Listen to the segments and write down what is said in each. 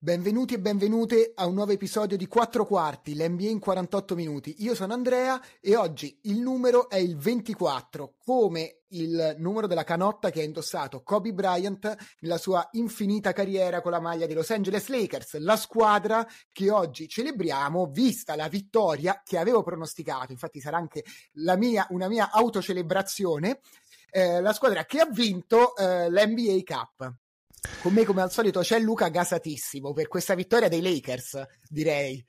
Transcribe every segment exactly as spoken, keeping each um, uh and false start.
Benvenuti e benvenute a un nuovo episodio di Quattro Quarti, l'N B A in quarantotto minuti. Io sono Andrea e oggi il numero è il ventiquattro, come il numero della canotta che ha indossato Kobe Bryant nella sua infinita carriera con la maglia dei Los Angeles Lakers, la squadra che oggi celebriamo vista la vittoria che avevo pronosticato. Infatti sarà anche la mia, una mia autocelebrazione, eh, la squadra che ha vinto eh, l'N B A Cup. Con me come al solito c'è Luca, gasatissimo per questa vittoria dei Lakers, direi.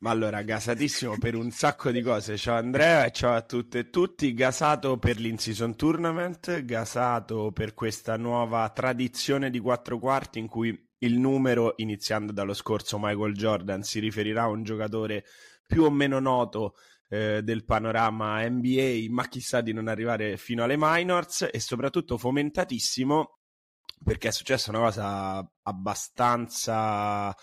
Ma allora, gasatissimo per un sacco di cose. Ciao Andrea e ciao a tutte e tutti. Gasato per l'in-season tournament, gasato per questa nuova tradizione di quattro quarti in cui il numero, iniziando dallo scorso Michael Jordan, si riferirà a un giocatore più o meno noto eh, del panorama N B A, ma chissà di non arrivare fino alle minors. E soprattutto fomentatissimo perché è successa una cosa abbastanza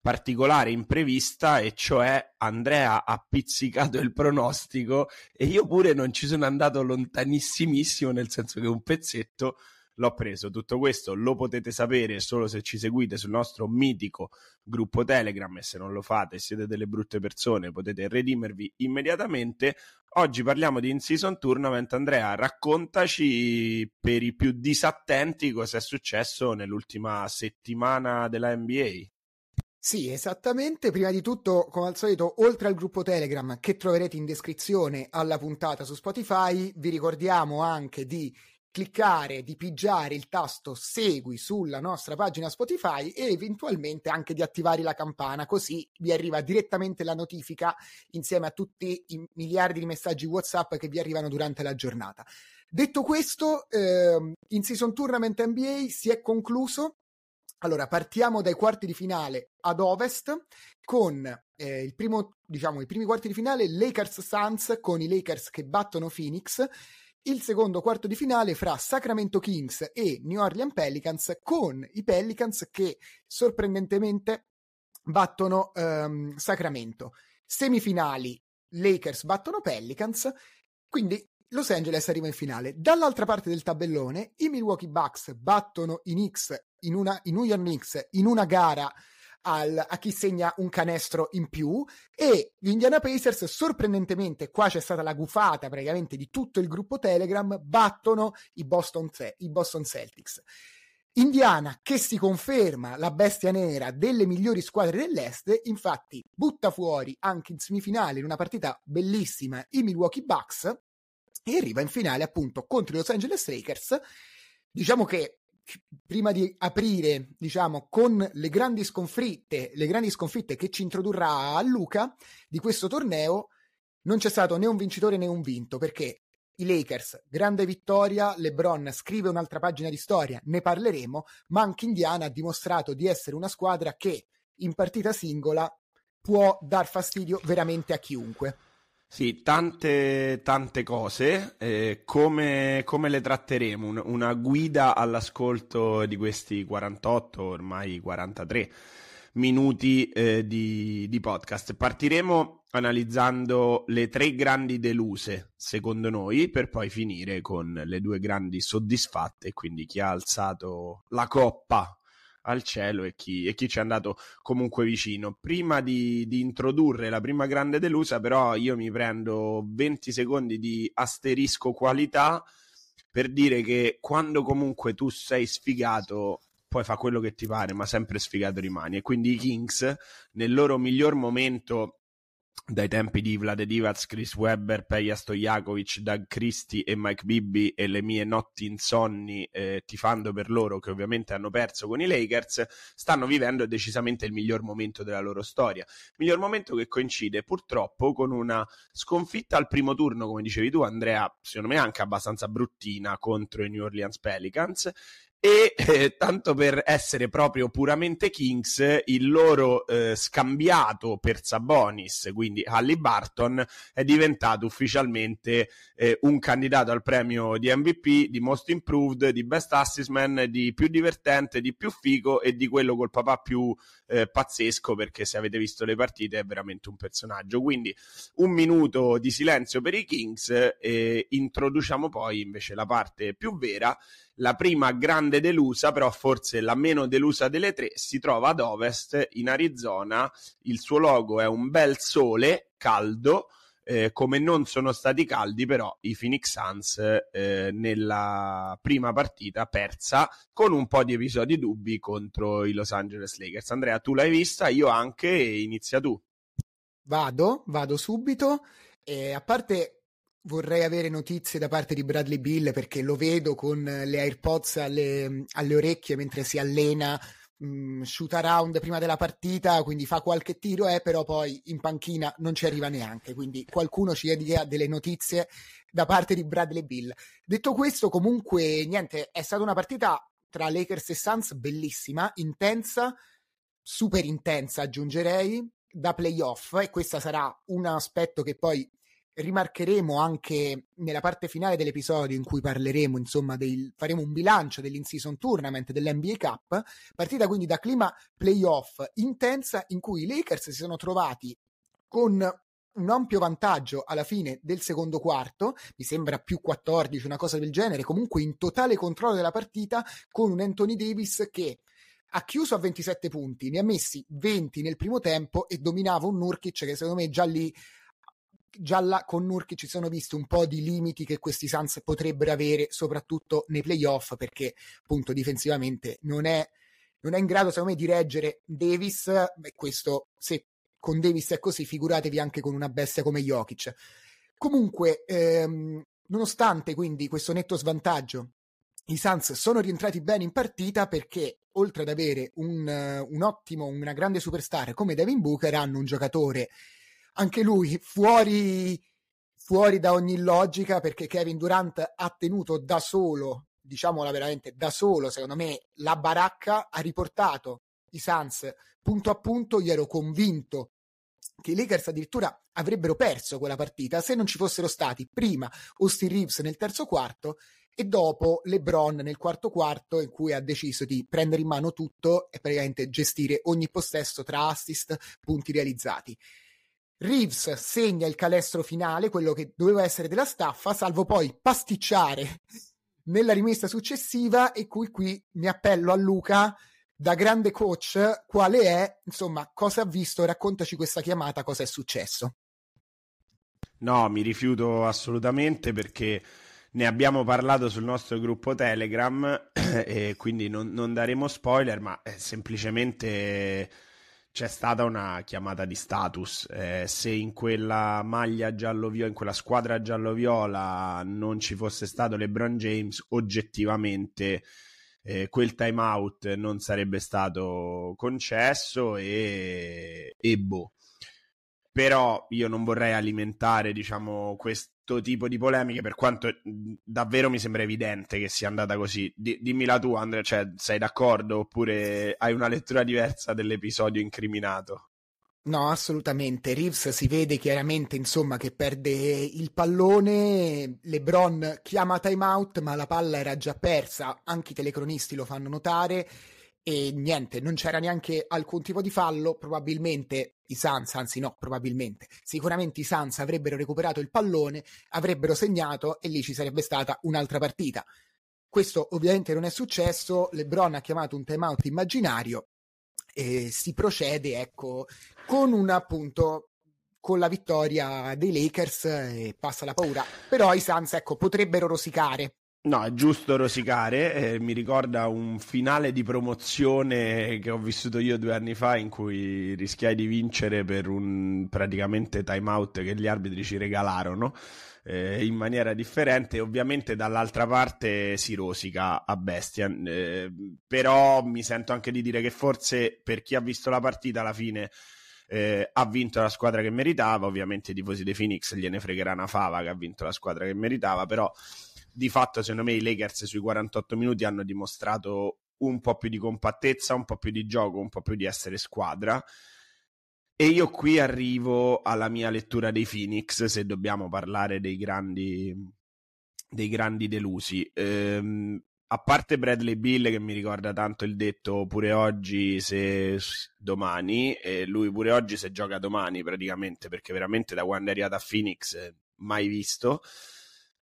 particolare, imprevista, e cioè Andrea ha pizzicato il pronostico e io pure non ci sono andato lontanissimissimo, nel senso che un pezzetto l'ho preso. Tutto questo lo potete sapere solo se ci seguite sul nostro mitico gruppo Telegram, e se non lo fate siete delle brutte persone, potete redimervi immediatamente. Oggi parliamo di In-Season Tournament. Andrea, raccontaci per i più disattenti cosa è successo nell'ultima settimana della N B A. Sì, esattamente. Prima di tutto, come al solito, oltre al gruppo Telegram che troverete in descrizione alla puntata su Spotify, vi ricordiamo anche di cliccare, di pigiare il tasto segui sulla nostra pagina Spotify e eventualmente anche di attivare la campana, così vi arriva direttamente la notifica insieme a tutti i miliardi di messaggi WhatsApp che vi arrivano durante la giornata. Detto questo, eh, In-Season Tournament N B A si è concluso. Allora, partiamo dai quarti di finale ad ovest con eh, il primo, diciamo, i primi quarti di finale Lakers Suns, con i Lakers che battono Phoenix. Il secondo quarto di finale fra Sacramento Kings e New Orleans Pelicans, con i Pelicans che sorprendentemente battono ehm, Sacramento. Semifinali, Lakers battono Pelicans, quindi Los Angeles arriva in finale. Dall'altra parte del tabellone i Milwaukee Bucks battono i Knicks in una i New York Knicks in una gara al, a chi segna un canestro in più, e gli Indiana Pacers sorprendentemente, qua c'è stata la gufata praticamente di tutto il gruppo Telegram, battono i Boston, i Boston Celtics. Indiana che si conferma la bestia nera delle migliori squadre dell'est, infatti butta fuori anche in semifinale, in una partita bellissima, i Milwaukee Bucks, e arriva in finale appunto contro i Los Angeles Lakers. Diciamo che prima di aprire, diciamo, con le grandi sconfitte, le grandi sconfitte che ci introdurrà a Luca di questo torneo, non c'è stato né un vincitore né un vinto, perché i Lakers, grande vittoria, LeBron scrive un'altra pagina di storia, ne parleremo, ma anche Indiana ha dimostrato di essere una squadra che in partita singola può dar fastidio veramente a chiunque. Sì, tante tante cose, eh, come, come le tratteremo, un, una guida all'ascolto di questi quarantotto, ormai quarantatré minuti eh, di, di podcast. Partiremo analizzando le tre grandi deluse, secondo noi, per poi finire con le due grandi soddisfatte, quindi chi ha alzato la coppa al cielo e chi, e chi ci è andato comunque vicino. Prima di, di introdurre la prima grande delusa, però, io mi prendo venti secondi di asterisco qualità per dire che quando comunque tu sei sfigato, poi fa quello che ti pare, ma sempre sfigato rimani. E quindi i Kings, nel loro miglior momento dai tempi di Vlade Divac, Chris Webber, Peja Stojakovic, Doug Christie e Mike Bibby, e le mie notti insonni eh, tifando per loro, che ovviamente hanno perso con i Lakers, stanno vivendo decisamente il miglior momento della loro storia. Miglior momento che coincide purtroppo con una sconfitta al primo turno, come dicevi tu Andrea, secondo me anche abbastanza bruttina, contro i New Orleans Pelicans, e eh, tanto per essere proprio puramente Kings, il loro eh, scambiato per Sabonis, quindi Haliburton, è diventato ufficialmente eh, un candidato al premio di M V P, di Most Improved, di Best Assist Man, di più divertente, di più figo e di quello col papà più eh, pazzesco, perché se avete visto le partite è veramente un personaggio. Quindi un minuto di silenzio per i Kings e introduciamo poi invece la parte più vera. La prima grande delusa, però forse la meno delusa delle tre, si trova ad ovest, in Arizona. Il suo logo è un bel sole caldo, eh, come non sono stati caldi però i Phoenix Suns eh, nella prima partita persa, con un po' di episodi dubbi contro i Los Angeles Lakers. Andrea, tu l'hai vista, io anche, e inizia tu. Vado, vado subito. E a parte... vorrei avere notizie da parte di Bradley Beal, perché lo vedo con le AirPods alle, alle orecchie mentre si allena, mh, shoot around prima della partita, quindi fa qualche tiro, eh, però poi in panchina non ci arriva neanche, quindi qualcuno ci dia delle notizie da parte di Bradley Beal. Detto questo, comunque, niente, è stata una partita tra Lakers e Suns bellissima, intensa, super intensa aggiungerei, da playoff, e questo sarà un aspetto che poi rimarcheremo anche nella parte finale dell'episodio, in cui parleremo, insomma, del, faremo un bilancio dell'in-season tournament dell'N B A Cup, partita quindi da clima playoff intensa, in cui i Lakers si sono trovati con un ampio vantaggio alla fine del secondo quarto, mi sembra più quattordici, una cosa del genere, comunque in totale controllo della partita, con un Anthony Davis che ha chiuso a ventisette punti, ne ha messi venti nel primo tempo e dominava un Nurkic che secondo me già lì Già là, con Nurkic ci sono visti un po' di limiti che questi Suns potrebbero avere, soprattutto nei playoff, perché appunto difensivamente non è, non è in grado, secondo me, di reggere Davis. E questo, se con Davis è così, figuratevi anche con una bestia come Jokic. Comunque, ehm, nonostante quindi questo netto svantaggio, i Suns sono rientrati bene in partita, perché oltre ad avere un, un ottimo, una grande superstar come Devin Booker, hanno un giocatore anche lui fuori, fuori da ogni logica, perché Kevin Durant ha tenuto da solo, diciamola veramente da solo, secondo me, la baracca, ha riportato i Suns punto a punto. Io ero convinto che i Lakers addirittura avrebbero perso quella partita se non ci fossero stati prima Austin Reeves nel terzo quarto e dopo LeBron nel quarto quarto, in cui ha deciso di prendere in mano tutto e praticamente gestire ogni possesso tra assist, punti realizzati. Reeves segna il calestro finale, quello che doveva essere della staffa, salvo poi pasticciare nella rimessa successiva, e cui qui mi appello a Luca, da grande coach, quale è, insomma, cosa ha visto, raccontaci questa chiamata, cosa è successo. No, mi rifiuto assolutamente, perché ne abbiamo parlato sul nostro gruppo Telegram e quindi non, non daremo spoiler, ma è semplicemente... c'è stata una chiamata di status, eh, se in quella maglia giallo-viola, in quella squadra giallo-viola non ci fosse stato LeBron James, oggettivamente eh, quel time out non sarebbe stato concesso e, e boh. Però io non vorrei alimentare, diciamo, questo tipo di polemiche, per quanto davvero mi sembra evidente che sia andata così. D- dimmi la tua, Andrea, cioè, sei d'accordo oppure hai una lettura diversa dell'episodio incriminato? No, assolutamente. Reeves si vede chiaramente, insomma, che perde il pallone, LeBron chiama timeout ma la palla era già persa, anche i telecronisti lo fanno notare. E niente, non c'era neanche alcun tipo di fallo, probabilmente i Suns, anzi no, probabilmente, sicuramente i Suns avrebbero recuperato il pallone, avrebbero segnato e lì ci sarebbe stata un'altra partita. Questo ovviamente non è successo, LeBron ha chiamato un timeout immaginario e si procede, ecco, con un appunto... con la vittoria dei Lakers e passa la paura, però i Suns, ecco, potrebbero rosicare. No, è giusto rosicare, eh, mi ricorda un finale di promozione che ho vissuto io due anni fa, in cui rischiai di vincere per un praticamente time out che gli arbitri ci regalarono eh, in maniera differente. Ovviamente dall'altra parte si rosica a bestia, eh, però mi sento anche di dire che forse per chi ha visto la partita alla fine Eh, ha vinto la squadra che meritava. Ovviamente i tifosi dei Phoenix gliene fregherà una fava che ha vinto la squadra che meritava, però di fatto secondo me i Lakers sui quarantotto minuti hanno dimostrato un po' più di compattezza, un po' più di gioco, un po' più di essere squadra. E io qui arrivo alla mia lettura dei Phoenix, se dobbiamo parlare dei grandi, dei grandi delusi. Ehm, a parte Bradley Beal, che mi ricorda tanto il detto pure oggi se domani, e lui pure oggi se gioca domani praticamente, perché veramente da quando è arrivato a Phoenix mai visto.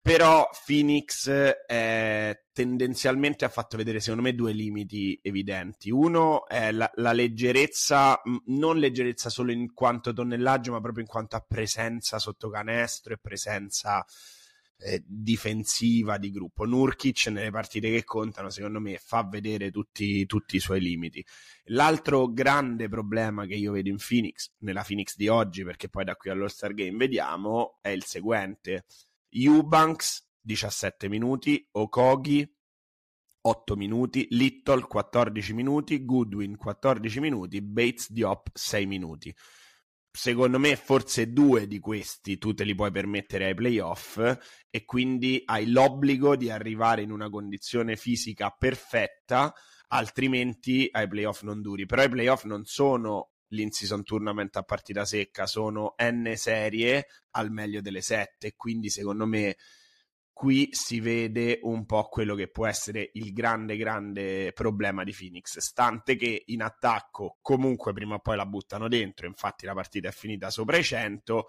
Però Phoenix eh, tendenzialmente ha fatto vedere secondo me due limiti evidenti. Uno è la, la leggerezza, non leggerezza solo in quanto tonnellaggio, ma proprio in quanto a presenza sotto canestro e presenza eh, difensiva di gruppo. Nurkic nelle partite che contano secondo me fa vedere tutti, tutti i suoi limiti. L'altro grande problema che io vedo in Phoenix, nella Phoenix di oggi, perché poi da qui all'All-Star Game vediamo, è il seguente. Eubanks diciassette minuti, Okogi otto minuti, Little quattordici minuti, Goodwin quattordici minuti, Bates Diop sei minuti. Secondo me forse due di questi tu te li puoi permettere ai playoff e quindi hai l'obbligo di arrivare in una condizione fisica perfetta, altrimenti ai playoff non duri. Però i playoff non sono l'in-season tournament a partita secca, sono n serie al meglio delle sette, quindi secondo me qui si vede un po' quello che può essere il grande grande problema di Phoenix, stante che in attacco comunque prima o poi la buttano dentro, infatti la partita è finita sopra i cento,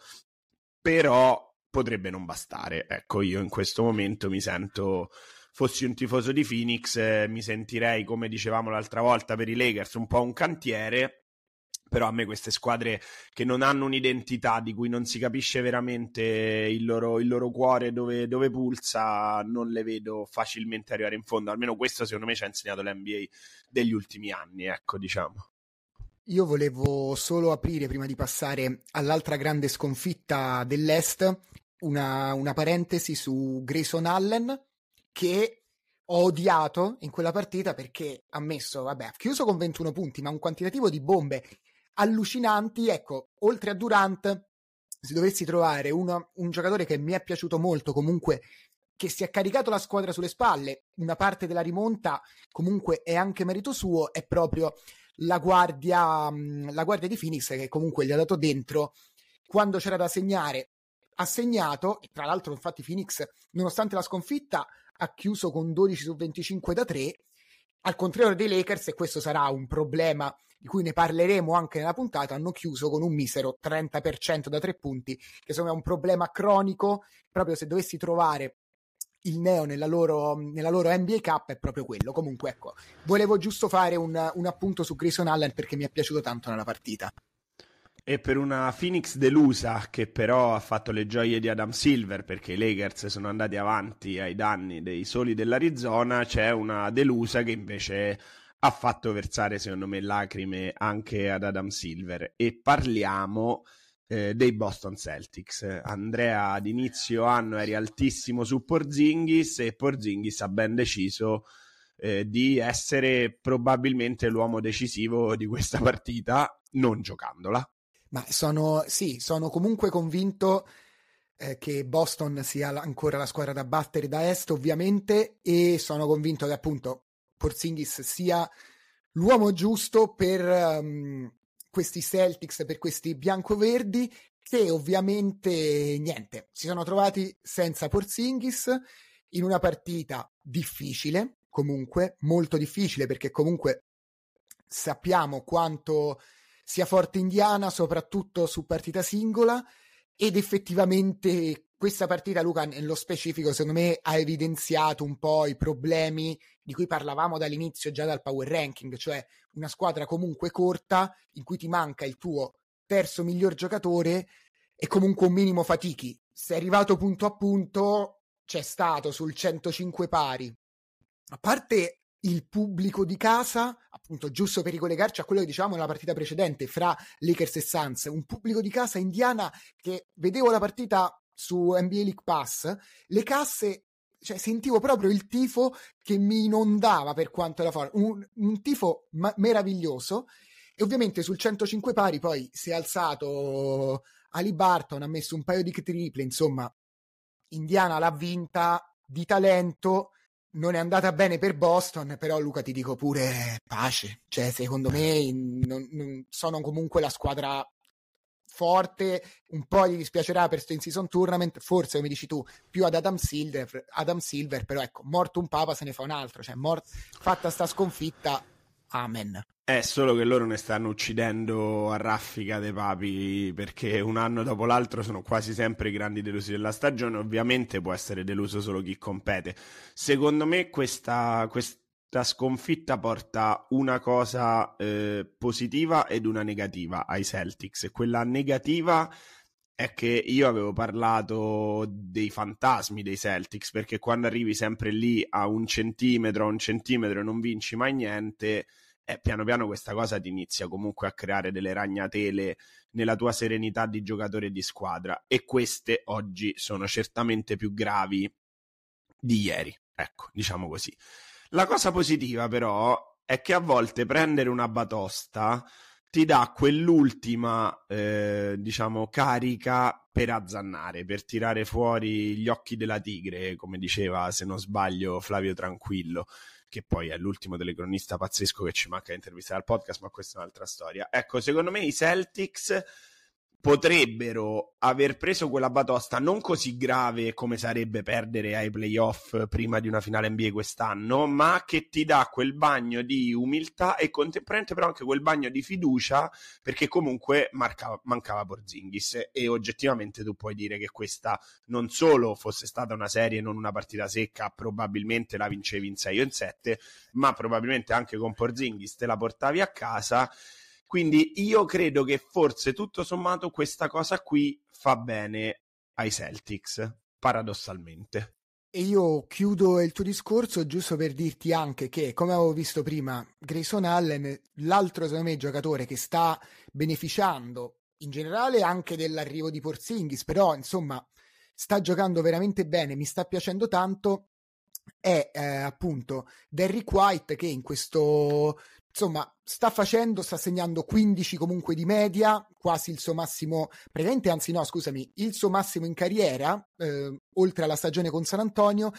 però potrebbe non bastare. Ecco, io in questo momento mi sento, fossi un tifoso di Phoenix, eh, mi sentirei, come dicevamo l'altra volta per i Lakers, un po' un cantiere. Però a me queste squadre che non hanno un'identità, di cui non si capisce veramente il loro, il loro cuore dove, dove pulsa, non le vedo facilmente arrivare in fondo. Almeno questo secondo me ci ha insegnato l'N B A degli ultimi anni, ecco, diciamo. Io volevo solo aprire, prima di passare all'altra grande sconfitta dell'Est, una, una parentesi su Grayson Allen, che ho odiato in quella partita perché ha messo, vabbè, ha chiuso con ventuno punti, ma un quantitativo di bombe allucinanti. Ecco, oltre a Durant, se dovessi trovare uno, un giocatore che mi è piaciuto molto, comunque che si è caricato la squadra sulle spalle, una parte della rimonta comunque è anche merito suo, è proprio la guardia la guardia di Phoenix, che comunque gli ha dato dentro quando c'era da segnare, ha segnato. E tra l'altro infatti Phoenix, nonostante la sconfitta, ha chiuso con dodici su venticinque da tre, al contrario dei Lakers, e questo sarà un problema di cui ne parleremo anche nella puntata, hanno chiuso con un misero trenta per cento da tre punti, che insomma è un problema cronico. Proprio se dovessi trovare il neo nella loro, nella loro N B A Cup è proprio quello. Comunque ecco, volevo giusto fare un, un appunto su Grayson Allen perché mi è piaciuto tanto nella partita. E per una Phoenix delusa, che però ha fatto le gioie di Adam Silver, perché i Lakers sono andati avanti ai danni dei soli dell'Arizona, c'è una delusa che invece ha fatto versare secondo me lacrime anche ad Adam Silver, e parliamo eh, dei Boston Celtics. Andrea, ad inizio anno eri altissimo su Porzingis, e Porzingis ha ben deciso eh, di essere probabilmente l'uomo decisivo di questa partita, non giocandola. Ma sono, sì, sono comunque convinto eh, che Boston sia ancora la squadra da battere da est, ovviamente, e sono convinto che appunto Porzingis sia l'uomo giusto per um, questi Celtics, per questi biancoverdi, che ovviamente niente, si sono trovati senza Porzingis in una partita difficile, comunque molto difficile, perché comunque sappiamo quanto sia forte Indiana, soprattutto su partita singola, ed effettivamente questa partita, Luca, nello specifico, secondo me ha evidenziato un po' i problemi di cui parlavamo dall'inizio, già dal power ranking, cioè una squadra comunque corta in cui ti manca il tuo terzo miglior giocatore e comunque un minimo fatichi. Sei arrivato punto a punto, c'è stato sul centocinque pari. A parte il pubblico di casa, appunto, giusto per ricollegarci a quello che dicevamo nella partita precedente fra Lakers e Suns, un pubblico di casa Indiana che vedevo la partita su N B A League Pass, le casse, cioè sentivo proprio il tifo che mi inondava per quanto era forte, un, un tifo ma- meraviglioso. E ovviamente sul centocinque pari poi si è alzato Haliburton, ha messo un paio di triple, insomma Indiana l'ha vinta di talento. Non è andata bene per Boston, però Luca ti dico pure pace, cioè secondo me non, non sono comunque la squadra forte, un po' gli dispiacerà per sto in-season tournament, forse come dici tu, più ad Adam Silver, Adam Silver però ecco, morto un papa se ne fa un altro, cioè mort- fatta sta sconfitta, amen. È solo che loro ne stanno uccidendo a raffica dei papi, perché un anno dopo l'altro sono quasi sempre i grandi delusi della stagione. Ovviamente può essere deluso solo chi compete. Secondo me questa, questa sconfitta porta una cosa eh, positiva ed una negativa ai Celtics. Quella negativa è che io avevo parlato dei fantasmi dei Celtics, perché quando arrivi sempre lì a un centimetro, a un centimetro e non vinci mai niente... Eh, piano piano questa cosa ti inizia comunque a creare delle ragnatele nella tua serenità di giocatore e di squadra, e queste oggi sono certamente più gravi di ieri, ecco, diciamo così. La cosa positiva però è che a volte prendere una batosta ti dà quell'ultima eh, diciamo carica per azzannare, per tirare fuori gli occhi della tigre, come diceva, se non sbaglio, Flavio Tranquillo, che poi è l'ultimo telecronista pazzesco che ci manca di intervistare al podcast, ma questa è un'altra storia. Ecco, secondo me i Celtics potrebbero aver preso quella batosta non così grave come sarebbe perdere ai playoff prima di una finale N B A quest'anno, ma che ti dà quel bagno di umiltà e contemporaneamente però anche quel bagno di fiducia, perché comunque marcava, mancava Porzingis, e oggettivamente tu puoi dire che questa non solo fosse stata una serie, non una partita secca, probabilmente la vincevi in sei o in sette, ma probabilmente anche con Porzingis te la portavi a casa. Quindi io credo che forse tutto sommato questa cosa qui fa bene ai Celtics, paradossalmente. E io chiudo il tuo discorso giusto per dirti anche che, come avevo visto prima, Grayson Allen, l'altro secondo me giocatore che sta beneficiando in generale anche dell'arrivo di Porzingis, però insomma sta giocando veramente bene, mi sta piacendo tanto, è eh, appunto Derrick White, che in questo... insomma sta facendo, sta segnando quindici comunque di media, quasi il suo massimo presente, anzi no scusami, il suo massimo in carriera, eh, oltre alla stagione con San Antonio,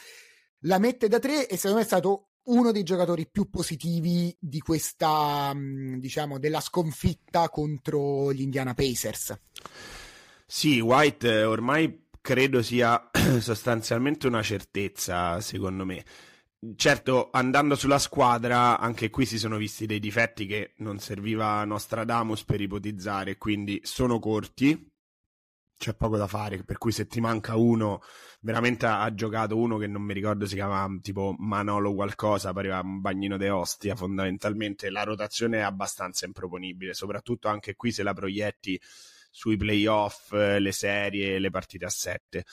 la mette da tre, e secondo me è stato uno dei giocatori più positivi di questa, diciamo, della sconfitta contro gli Indiana Pacers. Sì, White ormai credo sia sostanzialmente una certezza, secondo me. Certo, andando sulla squadra, anche qui si sono visti dei difetti che non serviva Nostradamus per ipotizzare, quindi sono corti, c'è poco da fare, per cui se ti manca uno, veramente ha giocato uno che non mi ricordo, si chiama tipo Manolo qualcosa, pareva un bagnino de Ostia fondamentalmente, la rotazione è abbastanza improponibile, soprattutto anche qui se la proietti sui playoff, le serie, le partite a sette.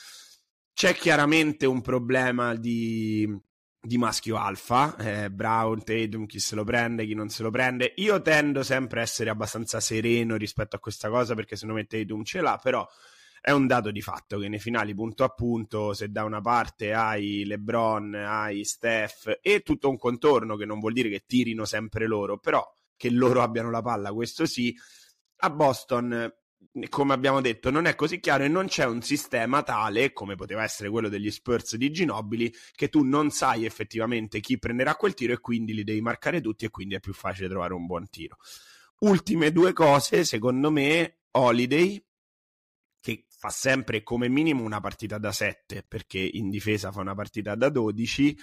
C'è chiaramente un problema di... di maschio alfa, eh, Brown, Tatum, chi se lo prende, chi non se lo prende. Io tendo sempre a essere abbastanza sereno rispetto a questa cosa, perché secondo me Tatum ce l'ha, però è un dato di fatto che nei finali punto a punto, se da una parte hai LeBron, hai Steph e tutto un contorno, che non vuol dire che tirino sempre loro, però che loro abbiano la palla, questo sì, a Boston... come abbiamo detto non è così chiaro, e non c'è un sistema tale, come poteva essere quello degli Spurs di Ginobili, che tu non sai effettivamente chi prenderà quel tiro e quindi li devi marcare tutti, e quindi è più facile trovare un buon tiro. Ultime due cose, secondo me Holiday, che fa sempre come minimo una partita da sette, perché in difesa fa una partita da dodici.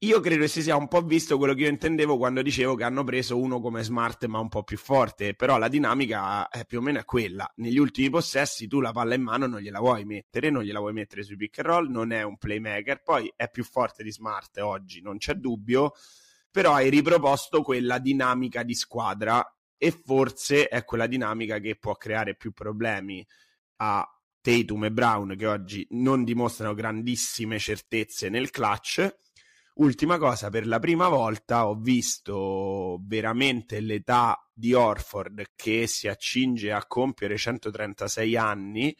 Io credo che si sia un po' visto quello che io intendevo quando dicevo che hanno preso uno come Smart ma un po' più forte, però la dinamica è più o meno quella. Negli ultimi possessi tu la palla in mano non gliela vuoi mettere, non gliela vuoi mettere sui pick and roll, non è un playmaker, poi è più forte di Smart oggi, non c'è dubbio, però hai riproposto quella dinamica di squadra, e forse è quella dinamica che può creare più problemi a Tatum e Brown, che oggi non dimostrano grandissime certezze nel clutch. Ultima cosa, per la prima volta ho visto veramente l'età di Horford, che si accinge a compiere centotrentasei anni,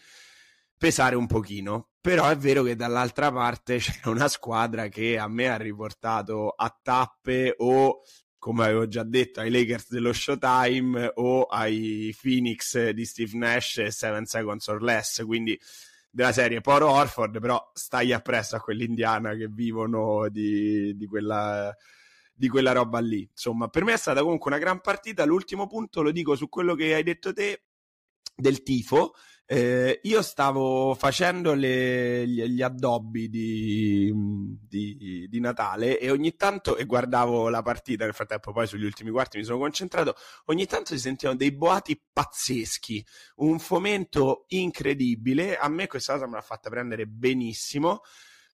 pesare un pochino, però è vero che dall'altra parte c'è una squadra che a me ha riportato a tappe, o come avevo già detto ai Lakers dello Showtime o ai Phoenix di Steve Nash, Seven Seconds or Less, quindi della serie Poro Horford, però stai appresso a quell'Indiana che vivono di, di quella... di quella roba lì. Insomma, per me è stata comunque una gran partita. L'ultimo punto lo dico su quello che hai detto te del tifo. Eh, io stavo facendo le, gli, gli addobbi di, di, di Natale e ogni tanto, e guardavo la partita nel frattempo, poi sugli ultimi quarti mi sono concentrato, ogni tanto si sentivano dei boati pazzeschi, un fomento incredibile. A me questa cosa me l'ha fatta prendere benissimo.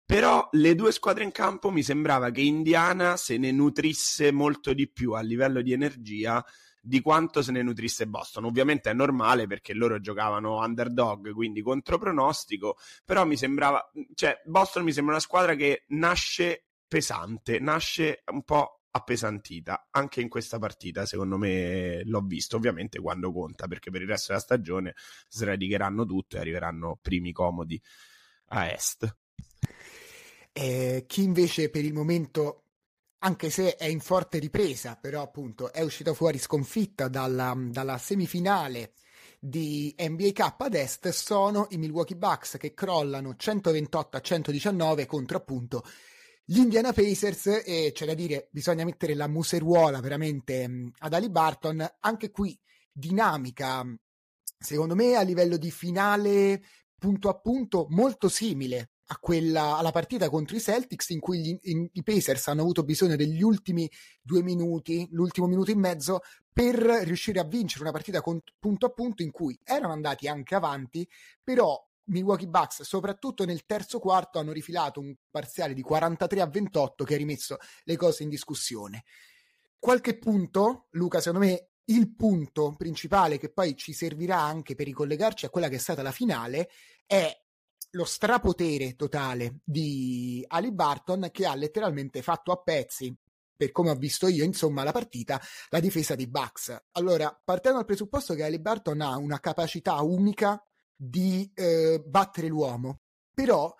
Però le due squadre in campo mi sembrava che Indiana se ne nutrisse molto di più a livello di energia di quanto se ne nutrisse Boston. Ovviamente è normale perché loro giocavano underdog, quindi contro pronostico, però mi sembrava, cioè Boston mi sembra una squadra che nasce pesante, nasce un po' appesantita. Anche in questa partita secondo me l'ho visto, ovviamente quando conta, perché per il resto della stagione sradicheranno tutto e arriveranno primi comodi a est. Eh, chi invece per il momento, anche se è in forte ripresa, però appunto è uscita fuori sconfitta dalla, dalla semifinale di N B A Cup ad est, sono i Milwaukee Bucks, che crollano centoventotto a centodiciannove contro appunto gli Indiana Pacers. E c'è da dire, bisogna mettere la museruola veramente mh, ad Haliburton. Anche qui dinamica, secondo me, a livello di finale punto a punto molto simile a quella, alla partita contro i Celtics, in cui gli, in, i Pacers hanno avuto bisogno degli ultimi due minuti, l'ultimo minuto e mezzo, per riuscire a vincere una partita con, punto a punto, in cui erano andati anche avanti, però Milwaukee Bucks, soprattutto nel terzo quarto, hanno rifilato un parziale di quarantatré a ventotto che ha rimesso le cose in discussione. Qualche punto, Luca, secondo me il punto principale che poi ci servirà anche per ricollegarci a quella che è stata la finale, è lo strapotere totale di Haliburton, che ha letteralmente fatto a pezzi, per come ho visto io, insomma, la partita, la difesa di Bucks. Allora, partendo dal presupposto che Haliburton ha una capacità unica di eh, battere l'uomo, però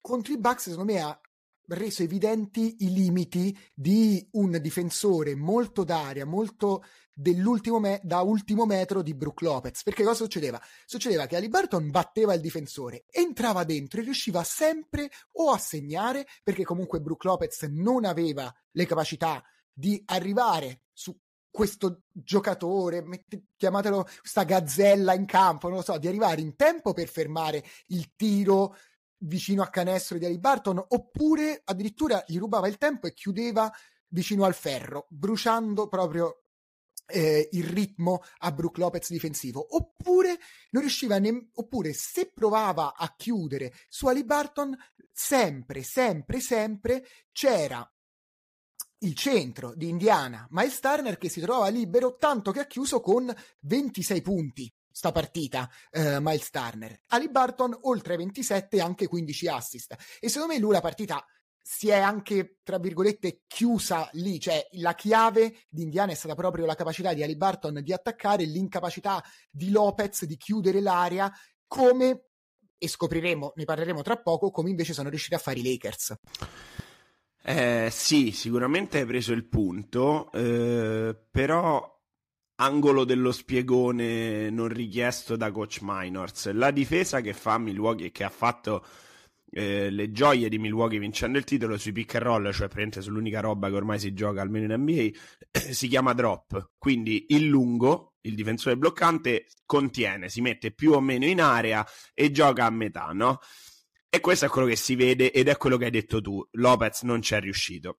contro i Bucks secondo me ha reso evidenti i limiti di un difensore molto d'aria, molto dell'ultimo me- da ultimo metro di Brook Lopez, perché cosa succedeva? Succedeva che Haliburton batteva il difensore, entrava dentro e riusciva sempre o a segnare, perché comunque Brook Lopez non aveva le capacità di arrivare su questo giocatore, mette, chiamatelo questa gazzella in campo, non lo so, di arrivare in tempo per fermare il tiro vicino a canestro di Haliburton, oppure addirittura gli rubava il tempo e chiudeva vicino al ferro, bruciando proprio Eh, il ritmo a Brook Lopez difensivo, oppure non riusciva ne- oppure se provava a chiudere su Haliburton sempre, sempre, sempre c'era il centro di Indiana, Miles Turner, che si trovava libero, tanto che ha chiuso con ventisei punti sta partita eh, Miles Turner. Haliburton oltre ventisette, anche quindici assist, e secondo me lui la partita si è anche, tra virgolette, chiusa lì, cioè la chiave di Indiana è stata proprio la capacità di Haliburton di attaccare, l'incapacità di Lopez di chiudere l'area, come, e scopriremo, ne parleremo tra poco, come invece sono riusciti a fare i Lakers. Eh, sì, sicuramente hai preso il punto, eh, però angolo dello spiegone non richiesto da coach Minors, la difesa che fa Milwaukee e che ha fatto Eh, le gioie di Milwaukee vincendo il titolo sui pick and roll, cioè praticamente sull'unica roba che ormai si gioca almeno in N B A, eh, si chiama drop, quindi il lungo, il difensore bloccante, contiene, si mette più o meno in area e gioca a metà, no? E questo è quello che si vede ed è quello che hai detto tu, Lopez non ci è riuscito.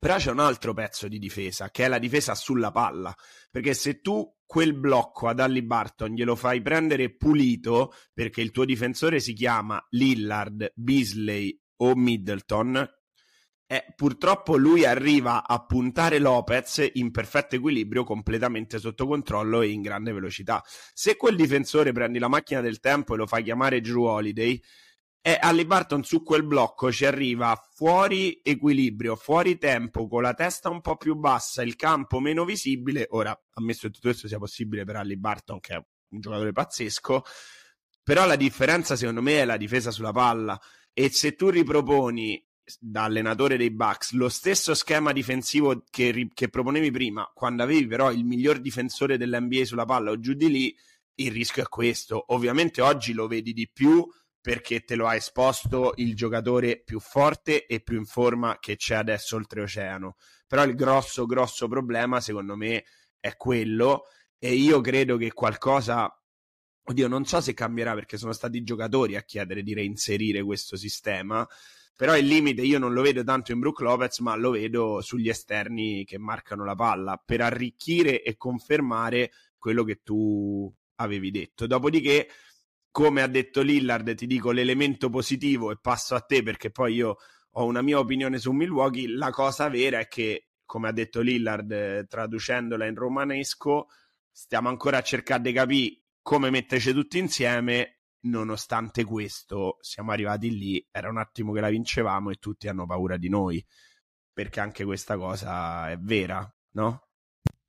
Però c'è un altro pezzo di difesa, che è la difesa sulla palla, perché se tu quel blocco ad Haliburton glielo fai prendere pulito, perché il tuo difensore si chiama Lillard, Beasley o Middleton, eh, purtroppo lui arriva a puntare Lopez in perfetto equilibrio, completamente sotto controllo e in grande velocità. Se quel difensore prendi la macchina del tempo e lo fai chiamare Jrue Holiday, e Haliburton su quel blocco ci arriva fuori equilibrio, fuori tempo, con la testa un po' più bassa, il campo meno visibile. Ora, ammesso che tutto questo sia possibile per Haliburton, che è un giocatore pazzesco, però la differenza secondo me è la difesa sulla palla, e se tu riproponi da allenatore dei Bucks lo stesso schema difensivo che, che proponevi prima, quando avevi però il miglior difensore dell'N B A sulla palla o giù di lì, il rischio è questo. Ovviamente oggi lo vedi di più perché te lo ha esposto il giocatore più forte e più in forma che c'è adesso oltreoceano. Però il grosso grosso problema secondo me è quello, e io credo che qualcosa, oddio non so se cambierà perché sono stati i giocatori a chiedere di reinserire questo sistema, però il limite io non lo vedo tanto in Brook Lopez, ma lo vedo sugli esterni che marcano la palla per arricchire e confermare quello che tu avevi detto. Dopodiché, come ha detto Lillard, ti dico l'elemento positivo e passo a te perché poi io ho una mia opinione su Milwaukee. La cosa vera è che, come ha detto Lillard traducendola in romanesco, stiamo ancora a cercare di capire come metterci tutti insieme. Nonostante questo siamo arrivati lì, era un attimo che la vincevamo e tutti hanno paura di noi, perché anche questa cosa è vera, no?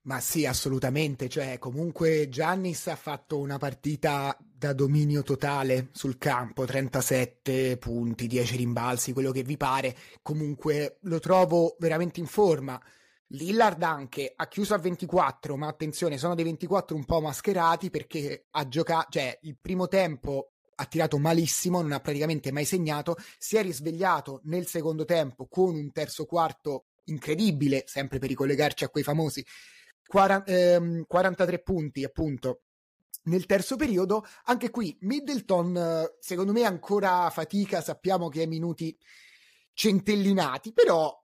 Ma sì, assolutamente, cioè comunque Giannis ha fatto una partita da dominio totale sul campo, trentasette punti, dieci rimbalzi, quello che vi pare, comunque lo trovo veramente in forma. Lillard anche ha chiuso a ventiquattro, ma attenzione, sono dei ventiquattro un po' mascherati perché ha giocato, cioè il primo tempo ha tirato malissimo, non ha praticamente mai segnato, si è risvegliato nel secondo tempo con un terzo quarto incredibile, sempre per ricollegarci a quei famosi quaranta, ehm, quarantatré punti appunto nel terzo periodo. Anche qui Middleton secondo me ancora fatica, sappiamo che è minuti centellinati, però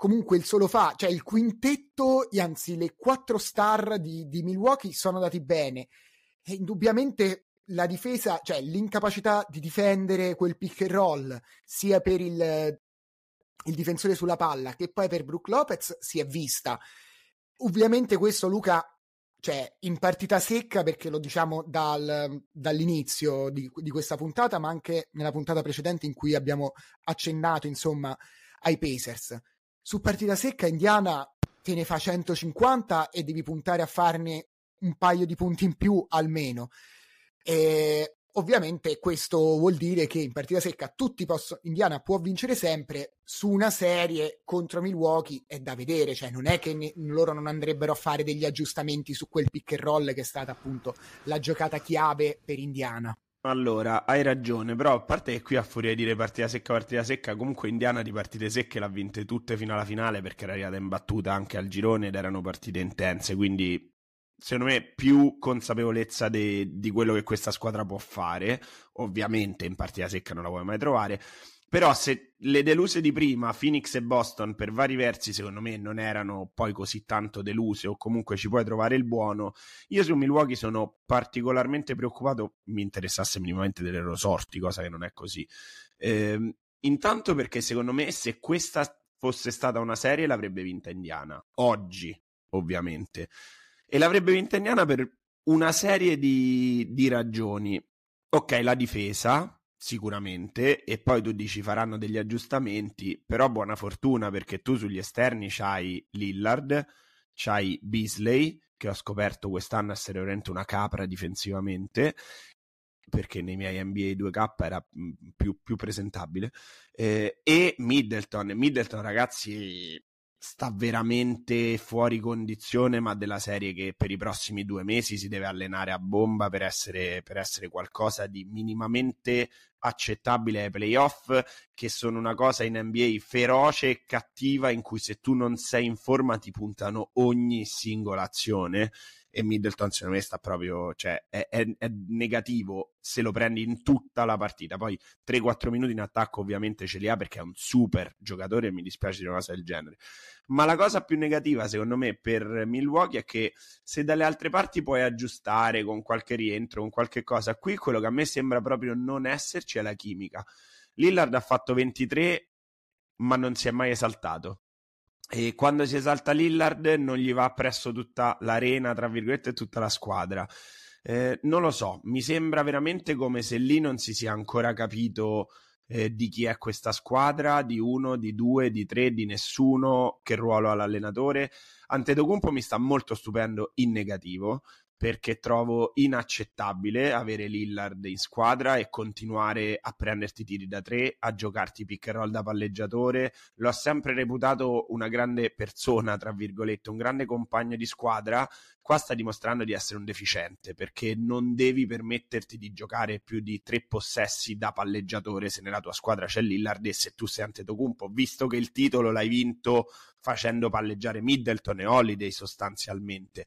comunque il solo fa, cioè il quintetto, anzi le quattro star di, di Milwaukee sono andati bene, e indubbiamente la difesa, cioè l'incapacità di difendere quel pick and roll sia per il il difensore sulla palla che poi per Brook Lopez si è vista. Ovviamente questo, Luca, cioè in partita secca, perché lo diciamo dal, dall'inizio di, di questa puntata, ma anche nella puntata precedente in cui abbiamo accennato insomma ai Pacers, su partita secca Indiana te ne fa centocinquanta e devi puntare a farne un paio di punti in più almeno, e ovviamente questo vuol dire che in partita secca tutti possono, Indiana può vincere sempre. Su una serie contro Milwaukee è da vedere, cioè non è che ne, loro non andrebbero a fare degli aggiustamenti su quel pick and roll che è stata appunto la giocata chiave per Indiana. Allora, hai ragione, però a parte che qui a furia di dire partita secca, partita secca, comunque Indiana di partite secche l'ha vinte tutte fino alla finale, perché era arrivata imbattuta anche al girone ed erano partite intense, quindi secondo me più consapevolezza de- di quello che questa squadra può fare. Ovviamente in partita secca non la puoi mai trovare, però se le deluse di prima, Phoenix e Boston, per vari versi secondo me non erano poi così tanto deluse, o comunque ci puoi trovare il buono. Io su Milwaukee sono particolarmente preoccupato, mi interessasse minimamente delle loro sorti, cosa che non è così, eh, intanto perché secondo me se questa fosse stata una serie l'avrebbe vinta Indiana oggi, ovviamente, e l'avrebbe vinta Indiana per una serie di, di ragioni. Ok, la difesa sicuramente, e poi tu dici faranno degli aggiustamenti, però buona fortuna, perché tu sugli esterni c'hai Lillard, c'hai Beasley, che ho scoperto quest'anno essere veramente una capra difensivamente, perché nei miei N B A due K era più, più presentabile, eh, e Middleton, Middleton ragazzi sta veramente fuori condizione, ma della serie che per i prossimi due mesi si deve allenare a bomba per essere, per essere qualcosa di minimamente accettabile ai playoff, che sono una cosa in N B A feroce e cattiva, in cui se tu non sei in forma ti puntano ogni singola azione, e Middleton secondo me sta proprio, cioè è, è, è negativo se lo prendi in tutta la partita. Poi tre quattro minuti in attacco ovviamente ce li ha, perché è un super giocatore e mi dispiace di una cosa del genere, ma la cosa più negativa secondo me per Milwaukee è che se dalle altre parti puoi aggiustare con qualche rientro, con qualche cosa, qui quello che a me sembra proprio non esserci è la chimica. Lillard ha fatto ventitré ma non si è mai esaltato, e quando si esalta Lillard non gli va presso tutta l'arena, tra virgolette, e tutta la squadra. Eh, non lo so, mi sembra veramente come se lì non si sia ancora capito eh, di chi è questa squadra, di uno, di due, di tre, di nessuno, che ruolo ha l'allenatore. Antetokounmpo mi sta molto stupendo in negativo, perché trovo inaccettabile avere Lillard in squadra e continuare a prenderti tiri da tre, a giocarti pick and roll da palleggiatore. L'ho sempre reputato una grande persona, tra virgolette, un grande compagno di squadra. Qua sta dimostrando di essere un deficiente, perché non devi permetterti di giocare più di tre possessi da palleggiatore se nella tua squadra c'è Lillard e se tu sei Antetokounmpo, visto che il titolo l'hai vinto facendo palleggiare Middleton e Holiday sostanzialmente.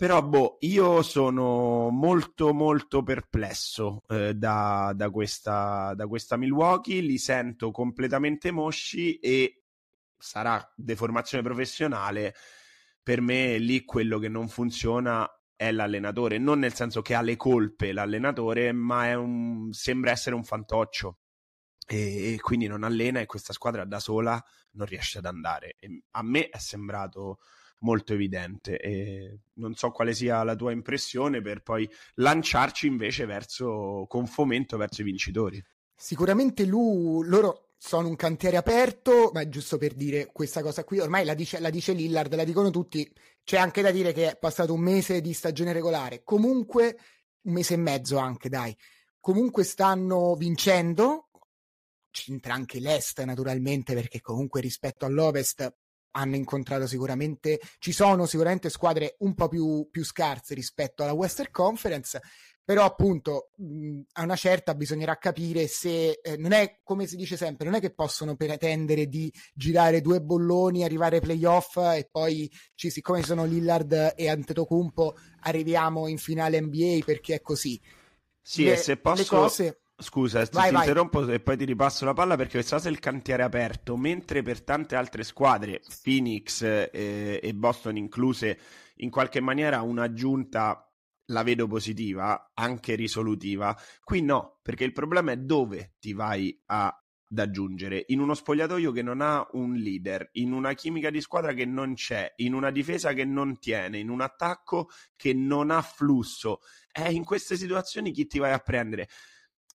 Però boh, io sono molto molto perplesso eh, da, da, questa, da questa Milwaukee, li sento completamente mosci e sarà deformazione professionale, per me lì quello che non funziona è l'allenatore, non nel senso che ha le colpe l'allenatore, ma è un, sembra essere un fantoccio e, e quindi non allena e questa squadra da sola non riesce ad andare. E a me è sembrato molto evidente e non so quale sia la tua impressione per poi lanciarci invece verso, con fomento verso i vincitori. Sicuramente lui, loro sono un cantiere aperto, ma giusto per dire questa cosa qui, ormai la dice, la dice Lillard, la dicono tutti, c'è anche da dire che è passato un mese di stagione regolare, comunque un mese e mezzo anche dai, comunque stanno vincendo, c'entra anche l'Est naturalmente perché comunque rispetto all'Ovest hanno incontrato sicuramente, ci sono sicuramente squadre un po' più, più scarse rispetto alla Western Conference, però appunto mh, a una certa bisognerà capire se, eh, non è come si dice sempre, non è che possono pretendere di girare due bolloni, arrivare ai playoff e poi ci, siccome sono Lillard e Antetokounmpo arriviamo in finale N B A perché è così. Sì, le, e se posso... Le cose... Scusa, vai, ti vai. interrompo e poi ti ripasso la palla perché questo è il cantiere aperto, mentre per tante altre squadre, Phoenix eh, e Boston incluse, in qualche maniera un'aggiunta la vedo positiva, anche risolutiva. Qui no, perché il problema è dove ti vai a... ad aggiungere, in uno spogliatoio che non ha un leader, in una chimica di squadra che non c'è, in una difesa che non tiene, in un attacco che non ha flusso. È in queste situazioni chi ti vai a prendere?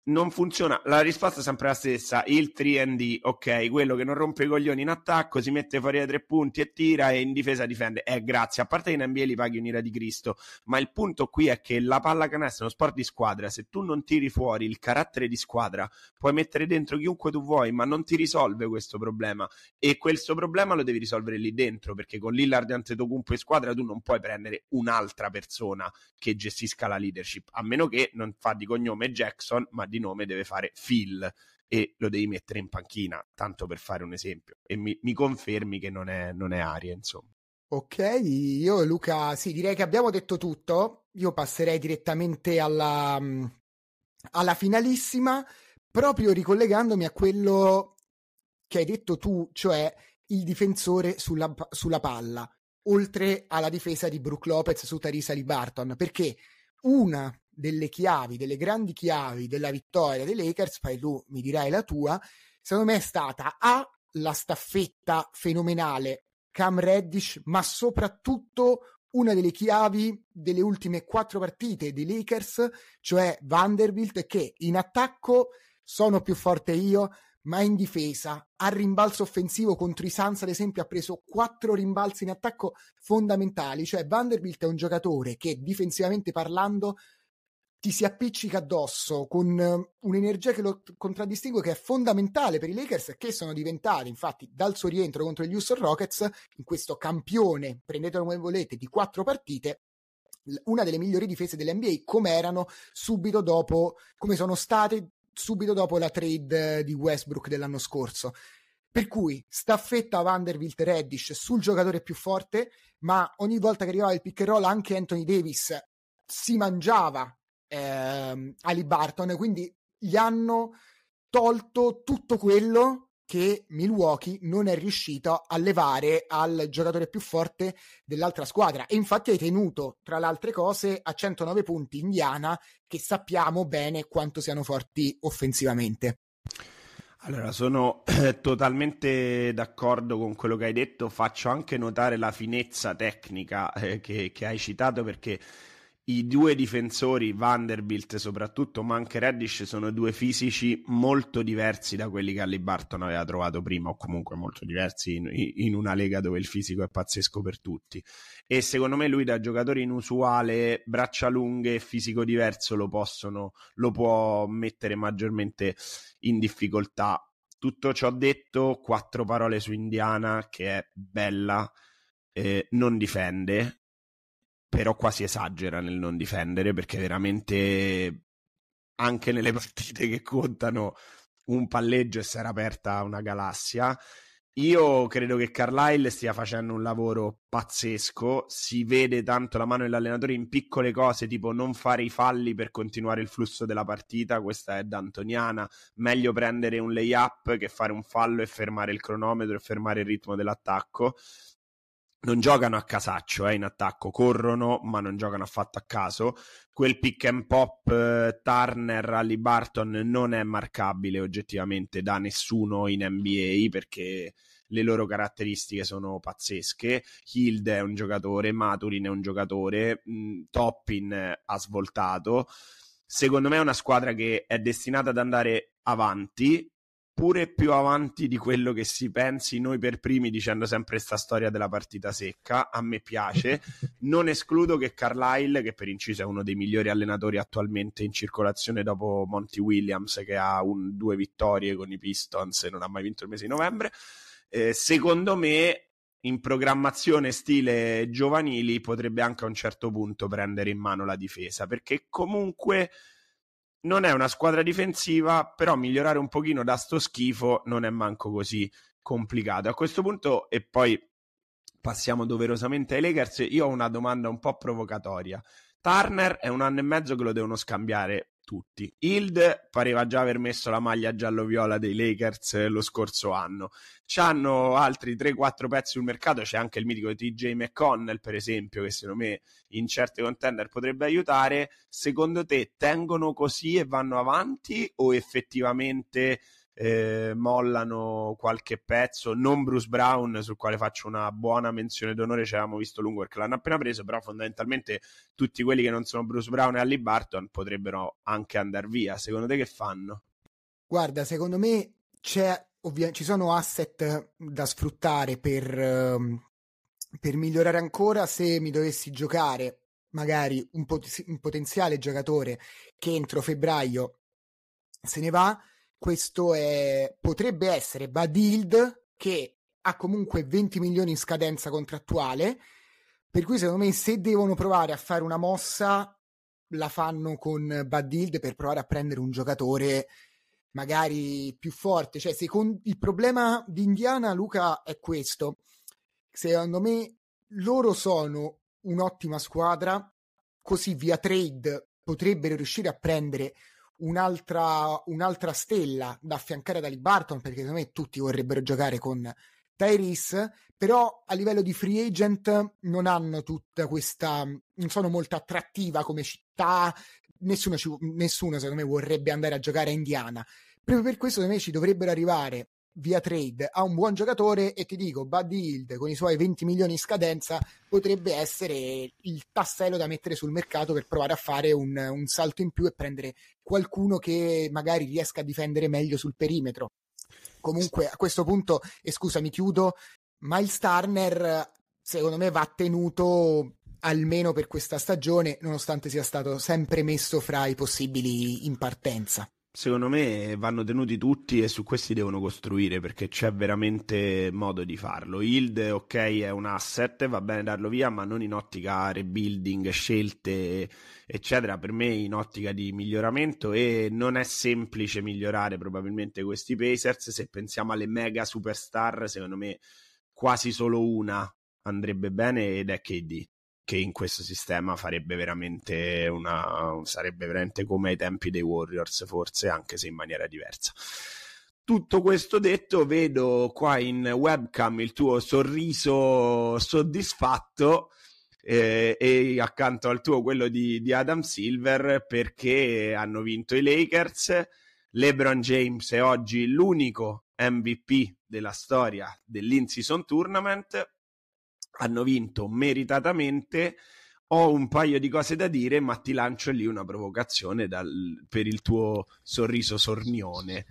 Non funziona, la risposta è sempre la stessa, il tre and D, ok, quello che non rompe i coglioni in attacco, si mette fuori da tre punti e tira e in difesa difende, eh grazie, a parte che in N B A li paghi un'ira di Cristo, ma il punto qui è che la pallacanestro è uno sport di squadra, se tu non tiri fuori il carattere di squadra puoi mettere dentro chiunque tu vuoi, ma non ti risolve questo problema e questo problema lo devi risolvere lì dentro, perché con Lillard e Antetokounmpo in squadra tu non puoi prendere un'altra persona che gestisca la leadership, a meno che non fa di cognome Jackson, ma di nome deve fare Phil e lo devi mettere in panchina, tanto per fare un esempio, e mi, mi confermi che non è, non è aria insomma. Ok, io Luca sì, direi che abbiamo detto tutto, io passerei direttamente alla, alla finalissima, proprio ricollegandomi a quello che hai detto tu, cioè il difensore sulla, sulla palla, oltre alla difesa di Brook Lopez su Tyrese Haliburton, perché una delle chiavi, delle grandi chiavi della vittoria dei Lakers, poi tu mi dirai la tua, secondo me è stata A, la staffetta fenomenale Cam Reddish, ma soprattutto una delle chiavi delle ultime quattro partite dei Lakers, cioè Vanderbilt, che in attacco sono più forte io, ma in difesa, a rimbalzo offensivo contro i Suns ad esempio ha preso quattro rimbalzi in attacco fondamentali, cioè Vanderbilt è un giocatore che difensivamente parlando ti si appiccica addosso con uh, un'energia che lo contraddistingue, che è fondamentale per i Lakers, che sono diventati infatti dal suo rientro contro gli Houston Rockets, in questo campione, prendetelo come volete, di quattro partite, una delle migliori difese dell'N B A, come erano subito dopo, come sono state subito dopo la trade di Westbrook dell'anno scorso. Per cui staffetta Vanderbilt Reddish sul giocatore più forte, ma ogni volta che arrivava il pick and roll anche Anthony Davis si mangiava eh, Haliburton, quindi gli hanno tolto tutto quello che Milwaukee non è riuscito a levare al giocatore più forte dell'altra squadra, e infatti hai tenuto tra le altre cose a centonove punti Indiana, che sappiamo bene quanto siano forti offensivamente. Allora, sono eh, totalmente d'accordo con quello che hai detto, faccio anche notare la finezza tecnica eh, che, che hai citato, perché I due difensori, Vanderbilt soprattutto, ma anche Reddish, sono due fisici molto diversi da quelli che Haliburton aveva trovato prima, o comunque molto diversi in, in una lega dove il fisico è pazzesco per tutti. E secondo me lui, da giocatore inusuale, braccia lunghe e fisico diverso, lo possono, lo può mettere maggiormente in difficoltà. Tutto ciò detto, quattro parole su Indiana, che è bella, eh, non difende, però quasi esagera nel non difendere, perché veramente anche nelle partite che contano un palleggio e si era aperta una galassia. Io credo che Carlisle stia facendo un lavoro pazzesco, si vede tanto la mano dell'allenatore in piccole cose, tipo non fare i falli per continuare il flusso della partita, questa è d'Antoniana, meglio prendere un layup che fare un fallo e fermare il cronometro e fermare il ritmo dell'attacco. Non giocano a casaccio, eh, in attacco, corrono, ma non giocano affatto a caso. Quel pick and pop eh, Turner Haliburton non è marcabile oggettivamente da nessuno in N B A, perché le loro caratteristiche sono pazzesche. Hield è un giocatore, Maturin è un giocatore, mh, Toppin eh, ha svoltato. Secondo me è una squadra che è destinata ad andare avanti, pure più avanti di quello che si pensi, noi per primi, dicendo sempre questa storia della partita secca. A me piace, non escludo che Carlisle, che per inciso è uno dei migliori allenatori attualmente in circolazione dopo Monty Williams, che ha un, due vittorie con i Pistons e non ha mai vinto il mese di novembre, eh, secondo me in programmazione stile giovanili potrebbe anche a un certo punto prendere in mano la difesa, perché comunque non è una squadra difensiva, però migliorare un pochino da sto schifo non è manco così complicato. A questo punto, e poi passiamo doverosamente ai Lakers, io ho una domanda un po' provocatoria. Turner è un anno e mezzo che lo devono scambiare tutti. Hield pareva già aver messo la maglia giallo-viola dei Lakers lo scorso anno. C'hanno altri tre quattro pezzi sul mercato, c'è anche il mitico T J McConnell per esempio, che secondo me in certe contender potrebbe aiutare. Secondo te tengono così e vanno avanti, o effettivamente eh, mollano qualche pezzo? Non Bruce Brown, sul quale faccio una buona menzione d'onore, ci avevamo visto lungo perché l'hanno appena preso, però fondamentalmente tutti quelli che non sono Bruce Brown e Haliburton potrebbero anche andare via. Secondo te che fanno? Guarda, secondo me c'è ovvia- ci sono asset da sfruttare per, ehm, per migliorare ancora. Se mi dovessi giocare magari un, pot- un potenziale giocatore che entro febbraio se ne va, questo è, potrebbe essere Badild, che ha comunque venti milioni in scadenza contrattuale, per cui secondo me se devono provare a fare una mossa la fanno con Badild, per provare a prendere un giocatore magari più forte. Cioè, secondo, il problema di Indiana, Luca, è questo. Secondo me loro sono un'ottima squadra, così via trade potrebbero riuscire a prendere Un'altra, un'altra stella da affiancare ad Haliburton, perché secondo me tutti vorrebbero giocare con Tyrese, però a livello di free agent non hanno tutta questa, non sono molto attrattiva come città, nessuno, ci, nessuno secondo me vorrebbe andare a giocare a Indiana. Proprio per questo secondo me ci dovrebbero arrivare via trade a un buon giocatore, e ti dico Buddy Hield con i suoi venti milioni in scadenza potrebbe essere il tassello da mettere sul mercato per provare a fare un, un salto in più e prendere qualcuno che magari riesca a difendere meglio sul perimetro. Comunque a questo punto, e scusa mi chiudo, Miles Turner secondo me va tenuto almeno per questa stagione, nonostante sia stato sempre messo fra i possibili in partenza. Secondo me vanno tenuti tutti e su questi devono costruire, perché c'è veramente modo di farlo. Hield, ok, è un asset, va bene darlo via, ma non in ottica rebuilding, scelte eccetera, per me in ottica di miglioramento, e non è semplice migliorare probabilmente questi Pacers. Se pensiamo alle mega superstar, secondo me quasi solo una andrebbe bene, ed è K D, che in questo sistema farebbe veramente una sarebbe veramente come ai tempi dei Warriors, forse, anche se in maniera diversa. Tutto questo detto, vedo qua in webcam il tuo sorriso soddisfatto eh, e accanto al tuo quello di, di Adam Silver, perché hanno vinto i Lakers. LeBron James è oggi l'unico M V P della storia dell'in-season tournament. Hanno vinto meritatamente. ho un paio di cose da dire, ma ti lancio lì una provocazione dal, per il tuo sorriso sornione.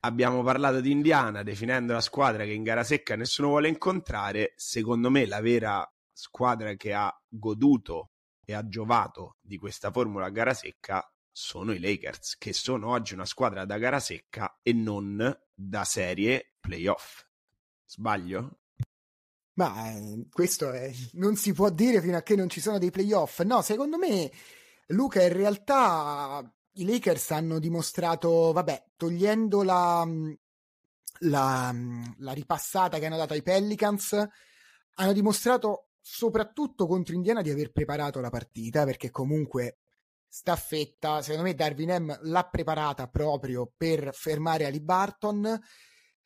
Abbiamo parlato di Indiana, definendo la squadra che in gara secca nessuno vuole incontrare. Secondo me la vera squadra che ha goduto e ha giovato di questa formula a gara secca sono i Lakers, che sono oggi una squadra da gara secca e non da serie playoff. Sbaglio? Ma eh, questo è, non si può dire fino a che non ci sono dei playoff. No, secondo me, Luca, in realtà i Lakers hanno dimostrato, vabbè, togliendo la, la, la ripassata che hanno dato ai Pelicans, hanno dimostrato soprattutto contro Indiana di aver preparato la partita, perché comunque staffetta, secondo me Darvin Ham l'ha preparata proprio per fermare Haliburton.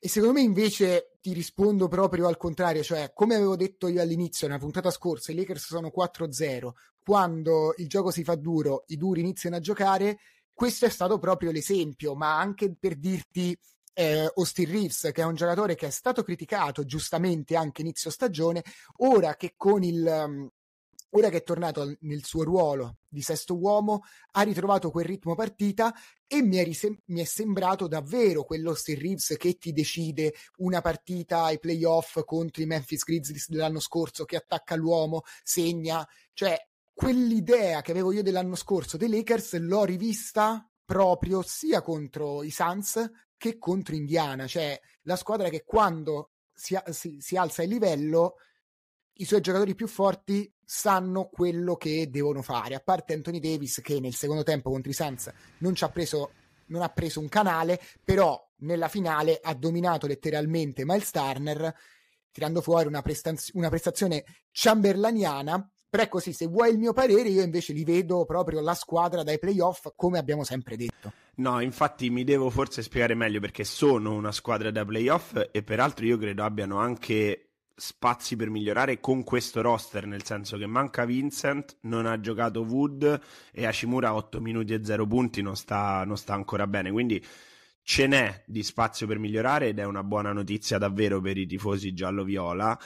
E secondo me invece ti rispondo proprio al contrario, cioè come avevo detto io all'inizio nella puntata scorsa, i Lakers sono quattro zero, quando il gioco si fa duro i duri iniziano a giocare. Questo è stato proprio l'esempio, ma anche per dirti eh, Austin Reeves, che è un giocatore che è stato criticato giustamente anche inizio stagione, ora che con il um, ora che è tornato nel suo ruolo di sesto uomo ha ritrovato quel ritmo partita e mi è, risem- mi è sembrato davvero quello Austin Reeves che ti decide una partita ai playoff contro i Memphis Grizzlies dell'anno scorso, che attacca l'uomo, segna. Cioè quell'idea che avevo io dell'anno scorso dei Lakers l'ho rivista proprio sia contro i Suns che contro Indiana, cioè la squadra che quando si, a- si-, si alza il livello i suoi giocatori più forti sanno quello che devono fare, a parte Anthony Davis che nel secondo tempo contro i Suns non ci ha preso, non ha preso un canale, però nella finale ha dominato letteralmente Miles Turner, tirando fuori una, prestaz- una prestazione chamberlainiana. Però è così, se vuoi il mio parere, io invece li vedo proprio la squadra dai playoff, come abbiamo sempre detto. No, infatti mi devo forse spiegare meglio, perché sono una squadra da playoff e peraltro io credo abbiano anche spazi per migliorare con questo roster, nel senso che manca Vincent, non ha giocato Wood e Hachimura otto minuti e zero punti non sta, non sta ancora bene, quindi ce n'è di spazio per migliorare ed è una buona notizia davvero per i tifosi giallo-viola.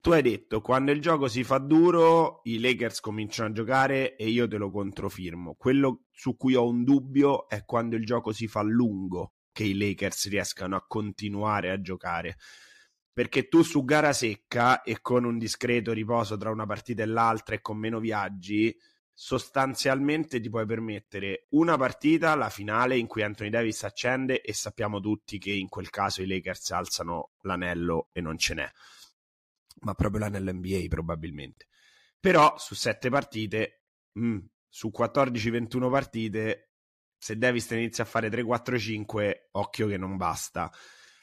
Tu hai detto, quando il gioco si fa duro i Lakers cominciano a giocare, e io te lo controfirmo. Quello su cui ho un dubbio è quando il gioco si fa lungo, che i Lakers riescano a continuare a giocare. Perché tu su gara secca e con un discreto riposo tra una partita e l'altra e con meno viaggi, sostanzialmente ti puoi permettere una partita, la finale, in cui Anthony Davis accende e sappiamo tutti che in quel caso i Lakers alzano l'anello e non ce n'è. Ma proprio l'anello N B A probabilmente. Però su sette partite, mh, su quattordici ventuno partite, se Davis inizia a fare tre quattro cinque, occhio che non basta.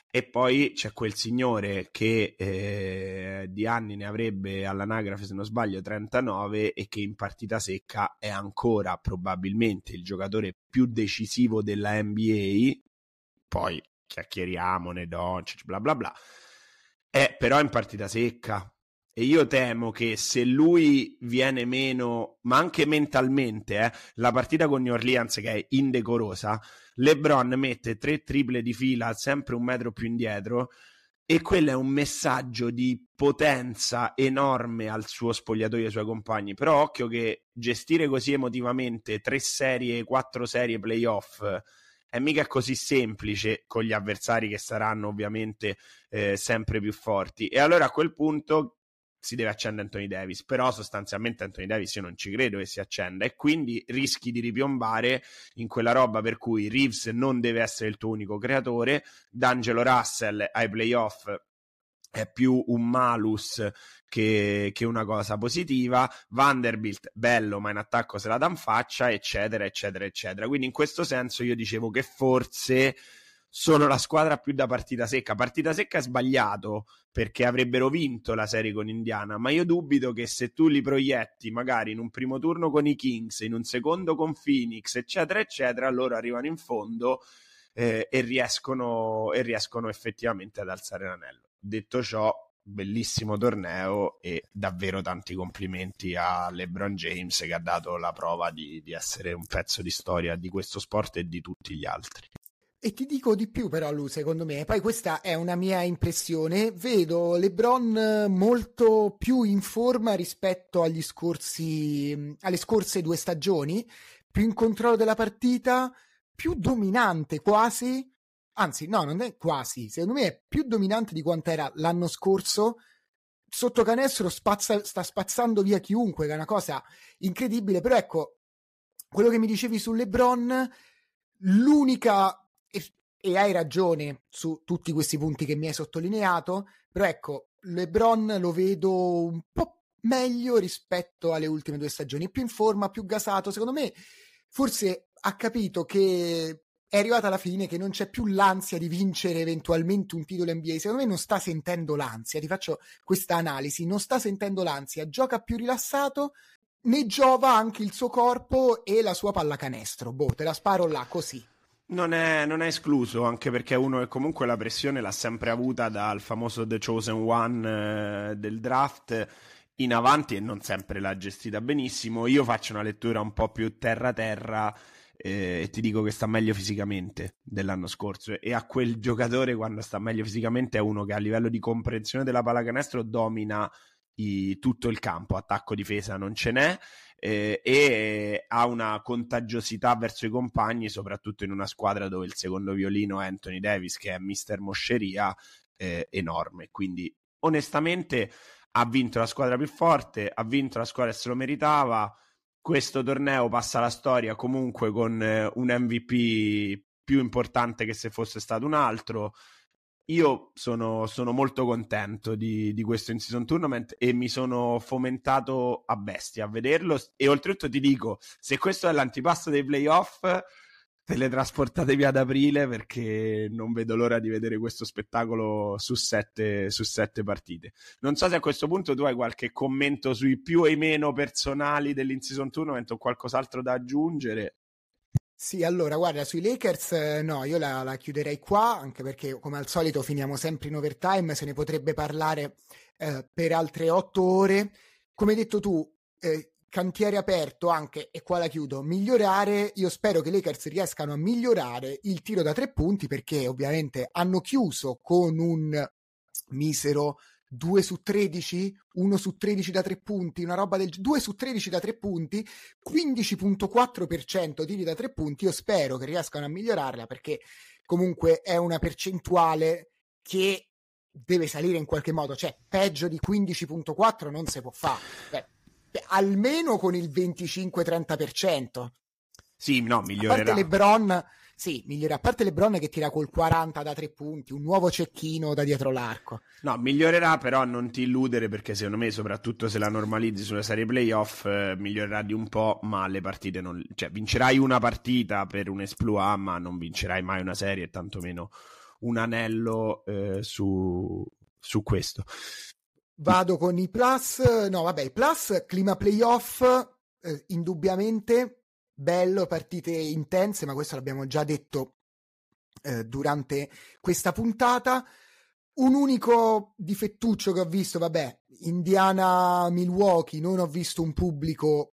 E poi c'è quel signore che eh, di anni ne avrebbe all'anagrafe, se non sbaglio, trentanove, e che in partita secca è ancora probabilmente il giocatore più decisivo della N B A. Poi chiacchieriamone, Doncic, bla bla bla. È però in partita secca. E io temo che se lui viene meno, ma anche mentalmente, eh, la partita con New Orleans, che è indecorosa, LeBron mette tre triple di fila, sempre un metro più indietro, e quello è un messaggio di potenza enorme al suo spogliatoio e ai suoi compagni. Però occhio che gestire così emotivamente tre serie, quattro serie playoff è mica così semplice con gli avversari che saranno ovviamente eh, sempre più forti. E allora a quel punto si deve accendere Anthony Davis, però sostanzialmente Anthony Davis io non ci credo che si accenda, e quindi rischi di ripiombare in quella roba per cui Reeves non deve essere il tuo unico creatore, D'Angelo Russell ai playoff è più un malus che, che una cosa positiva, Vanderbilt bello ma in attacco se la dà in faccia, eccetera eccetera eccetera. Quindi in questo senso io dicevo che forse sono la squadra più da partita secca. Partita secca è sbagliato, perché avrebbero vinto la serie con Indiana, ma io dubito che se tu li proietti magari in un primo turno con i Kings, in un secondo con Phoenix, eccetera eccetera, loro arrivano in fondo eh, e riescono e riescono effettivamente ad alzare l'anello. Detto ciò, bellissimo torneo e davvero tanti complimenti a LeBron James, che ha dato la prova di, di essere un pezzo di storia di questo sport e di tutti gli altri. E ti dico di più però, Lu, secondo me, poi questa è una mia impressione, vedo LeBron molto più in forma rispetto agli scorsi, alle scorse due stagioni, più in controllo della partita, più dominante quasi, anzi no, non è quasi, secondo me è più dominante di quanto era l'anno scorso. Sotto canestro spazza, sta spazzando via chiunque, che è una cosa incredibile, però ecco, quello che mi dicevi su LeBron, l'unica... e hai ragione su tutti questi punti che mi hai sottolineato, però ecco, LeBron lo vedo un po' meglio rispetto alle ultime due stagioni, più in forma, più gasato, secondo me forse ha capito che è arrivata la fine, che non c'è più l'ansia di vincere eventualmente un titolo N B A, secondo me non sta sentendo l'ansia, ti faccio questa analisi, non sta sentendo l'ansia, gioca più rilassato, ne giova anche il suo corpo e la sua pallacanestro, boh, te la sparo là così. Non è, non è escluso, anche perché uno che comunque la pressione l'ha sempre avuta dal famoso The Chosen One eh, del draft in avanti e non sempre l'ha gestita benissimo. Io faccio una lettura un po' più terra-terra eh, e ti dico che sta meglio fisicamente dell'anno scorso, e a quel giocatore quando sta meglio fisicamente è uno che a livello di comprensione della pallacanestro domina i, tutto il campo, attacco-difesa non ce n'è. Eh, e ha una contagiosità verso i compagni, soprattutto in una squadra dove il secondo violino è Anthony Davis, che è mister Mosceria, eh, enorme. Quindi onestamente ha vinto la squadra più forte, ha vinto la squadra che se lo meritava. Questo torneo passa alla storia comunque con eh, un M V P più importante che se fosse stato un altro. Io sono, sono molto contento di, di questo in-season tournament e mi sono fomentato a bestia a vederlo, e oltretutto ti dico, se questo è l'antipasto dei playoff, teletrasportate via ad aprile, perché non vedo l'ora di vedere questo spettacolo su sette, su sette partite. Non so se a questo punto tu hai qualche commento sui più e i meno personali dell'in-season tournament o qualcos'altro da aggiungere. Sì, allora, guarda, sui Lakers no, io la, la chiuderei qua, anche perché come al solito finiamo sempre in overtime, se ne potrebbe parlare eh, per altre otto ore. Come hai detto tu, eh, cantiere aperto anche, e qua la chiudo, migliorare, io spero che i Lakers riescano a migliorare il tiro da tre punti, perché ovviamente hanno chiuso con un misero due su tredici, uno su tredici da tre punti, una roba del due su tredici da tre punti, quindici virgola quattro per cento tiri da tre punti. Io spero che riescano a migliorarla, perché comunque è una percentuale che deve salire in qualche modo, cioè peggio di quindici virgola quattro non si può fare. Beh, almeno con il venticinque trenta per cento. Sì, no, migliorerà. A parte LeBron, sì, migliorerà. A parte LeBron che tira col quaranta da tre punti, un nuovo cecchino da dietro l'arco. No, migliorerà, però non ti illudere, perché secondo me, soprattutto se la normalizzi sulla serie playoff, eh, migliorerà di un po', ma le partite non... Cioè, vincerai una partita per un esploit, ma non vincerai mai una serie, e tantomeno un anello eh, su... su questo. Vado con i plus. No, vabbè, i plus, clima playoff, eh, indubbiamente... Bello, partite intense, ma questo l'abbiamo già detto eh, durante questa puntata. Un unico difettuccio che ho visto, vabbè, Indiana-Milwaukee, non ho visto un pubblico